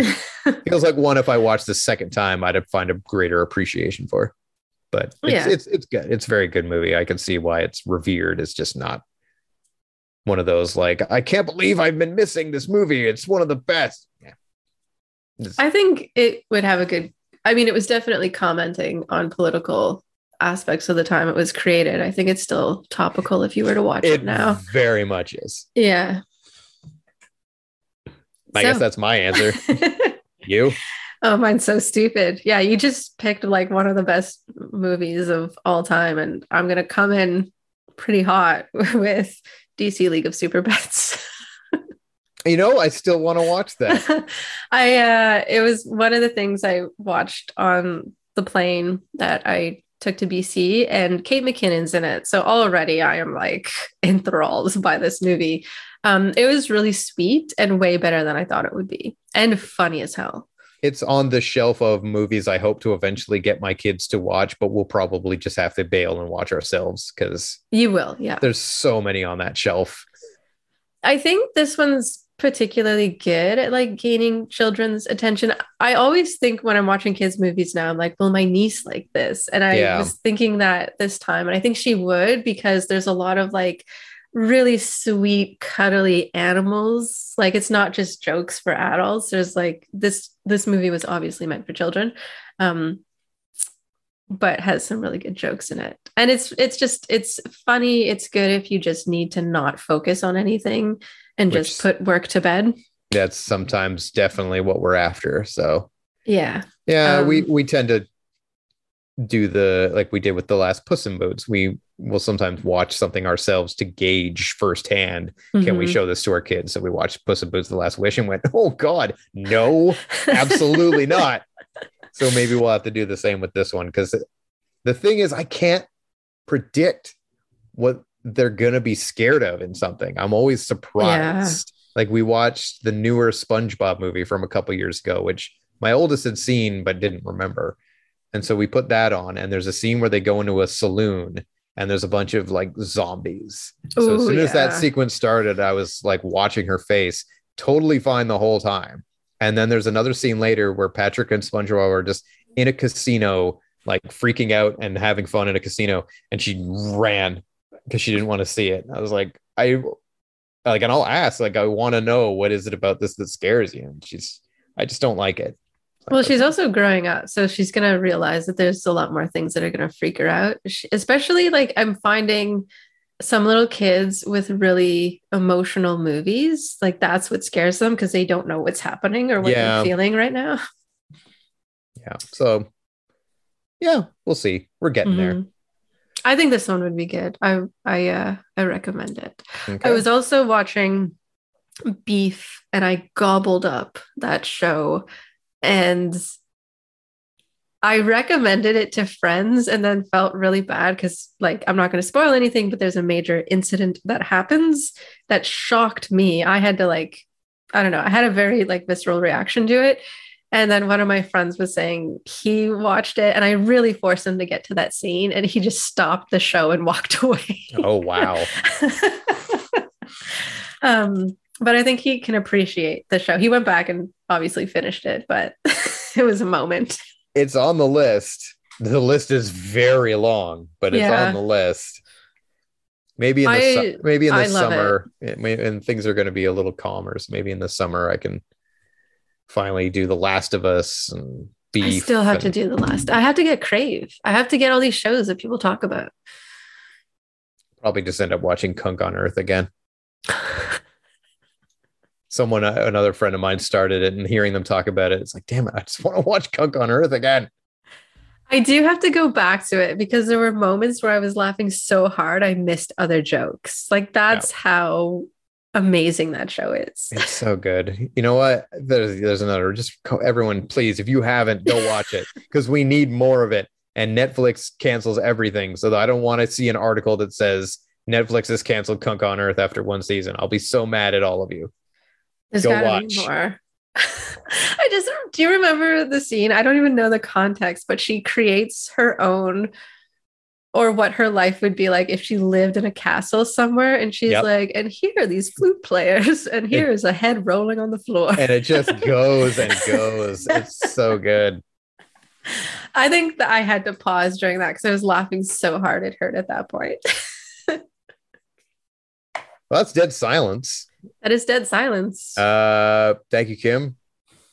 Feels like one if I watched the second time, I'd find a greater appreciation for. But it's, yeah. it's it's good. It's a very good movie. I can see why it's revered. It's just not one of those like, I can't believe I've been missing this movie, it's one of the best. Yeah. I think it would have a good, I mean, it was definitely commenting on political aspects of the time it was created. I think it's still topical if you were to watch it, it now. Very much is. Yeah. I so. guess that's my answer. You? Oh, mine's so stupid. Yeah, you just picked like one of the best movies of all time, and I'm going to come in pretty hot with D C League of Super Pets. You know, I still want to watch that. I uh it was one of the things I watched on the plane that I took to B C, and Kate McKinnon's in it, so already I am like enthralled by this movie. Um it was really sweet and way better than I thought it would be, and funny as hell. It's on the shelf of movies I hope to eventually get my kids to watch, but we'll probably just have to bail and watch ourselves because you will. Yeah. There's so many on that shelf. I think this one's particularly good at like gaining children's attention. I always think when I'm watching kids movies now, I'm like, will my niece like this? And I yeah. was thinking that this time, and I think she would, because there's a lot of like really sweet, cuddly animals. Like it's not just jokes for adults. There's like this this movie was obviously meant for children, um but has some really good jokes in it, and it's it's just it's funny. It's good if you just need to not focus on anything and Which, just put work to bed. That's sometimes definitely what we're after. So yeah yeah um, we we tend to do the like we did with the last Puss in Boots. We we'll sometimes watch something ourselves to gauge firsthand. Mm-hmm. Can we show this to our kids? So we watched Puss in Boots: The Last Wish and went, oh God, no, absolutely not. So maybe we'll have to do the same with this one, because the thing is, I can't predict what they're going to be scared of in something. I'm always surprised. Yeah. Like, we watched the newer SpongeBob movie from a couple years ago, which my oldest had seen but didn't remember. And so we put that on, and there's a scene where they go into a saloon and there's a bunch of like zombies. Ooh, so as soon yeah. as that sequence started, I was like watching her face, totally fine the whole time. And then there's another scene later where Patrick and SpongeBob are just in a casino, like freaking out and having fun in a casino. And she ran because she didn't want to see it. I was like, I like, and I'll ask, like, I want to know, what is it about this that scares you? And she's, I just don't like it. Well, she's also growing up, so she's going to realize that there's a lot more things that are going to freak her out. She, especially, like, I'm finding some little kids with really emotional movies, like, that's what scares them, because they don't know what's happening or what yeah. they're feeling right now. Yeah. So, yeah, we'll see. We're getting mm-hmm. there. I think this one would be good. I I uh, I recommend it. Okay. I was also watching Beef, and I gobbled up that show. And I recommended it to friends and then felt really bad because, like, I'm not going to spoil anything, but there's a major incident that happens that shocked me. I had to, like, I don't know, I had a very, like, visceral reaction to it. And then one of my friends was saying he watched it, and I really forced him to get to that scene, and he just stopped the show and walked away. Oh, wow. um, But I think he can appreciate the show. He went back and obviously finished it, but it was a moment. It's on the list. The list is very long, but it's yeah. on the list. Maybe in the, I, su- maybe in the summer, it. It may, and things are going to be a little calmer. So maybe in the summer I can finally do The Last of Us and Beef. I still have and- to do The Last. I have to get Crave. I have to get all these shows that people talk about. Probably just end up watching Kunk on Earth again. Someone, another friend of mine started it, and hearing them talk about it, it's like, damn it, I just want to watch Kunk on Earth again. I do have to go back to it because there were moments where I was laughing so hard I missed other jokes. Like, that's yeah. how amazing that show is. It's so good. You know what? There's there's another. Just everyone, please, if you haven't, go watch it, because we need more of it. And Netflix cancels everything, so I don't want to see an article that says Netflix has canceled Kunk on Earth after one season. I'll be so mad at all of you. There's Go gotta watch. Be more. I just do you remember the scene? I don't even know the context, but she creates her own, or what her life would be like if she lived in a castle somewhere, and she's yep. like, and here are these flute players, and here it, is a head rolling on the floor. And it just goes and goes. It's so good. I think that I had to pause during that because I was laughing so hard it hurt at that point. Well, that's Dead Silence. That is Dead Silence. Uh, thank you, Kim,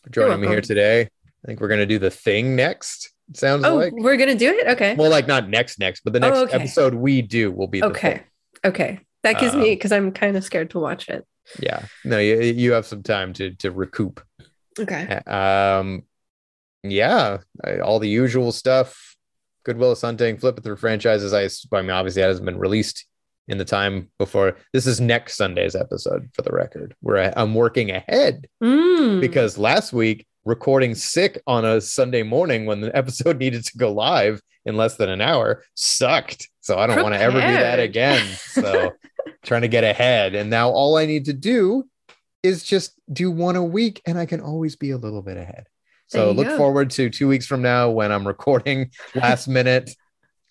for joining me here today. I think we're going to do The Thing next. It sounds oh, like. We're going to do it? Okay. Well, like not next, next, but the next oh, okay. episode we do will be the Okay. Thing. Okay. That gives um, me, because I'm kind of scared to watch it. Yeah. No, you, you have some time to, to recoup. Okay. Um, yeah. All the usual stuff. Good Will Hunting, flip it through franchises. I, I mean, obviously, that hasn't been released in the time before. This is next Sunday's episode, for the record, where I, I'm working ahead mm. because last week, recording sick on a Sunday morning when the episode needed to go live in less than an hour sucked. So I don't want to ever do that again. So trying to get ahead. And now all I need to do is just do one a week, and I can always be a little bit ahead. So look go. forward to two weeks from now when I'm recording last minute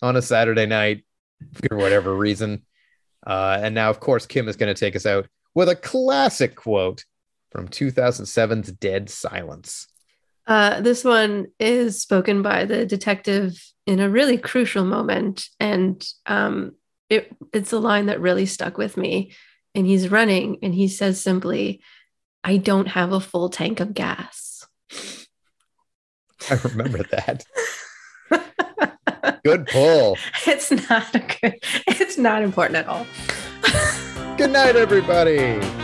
on a Saturday night for whatever reason. Uh, and now, of course, Kim is going to take us out with a classic quote from two thousand seven's Dead Silence. Uh, this one is spoken by the detective in a really crucial moment. And um, it, it's a line that really stuck with me. And he's running, and he says simply, "I don't have a full tank of gas." I remember that. Good pull. It's not a good, it's not important at all. Good night, everybody.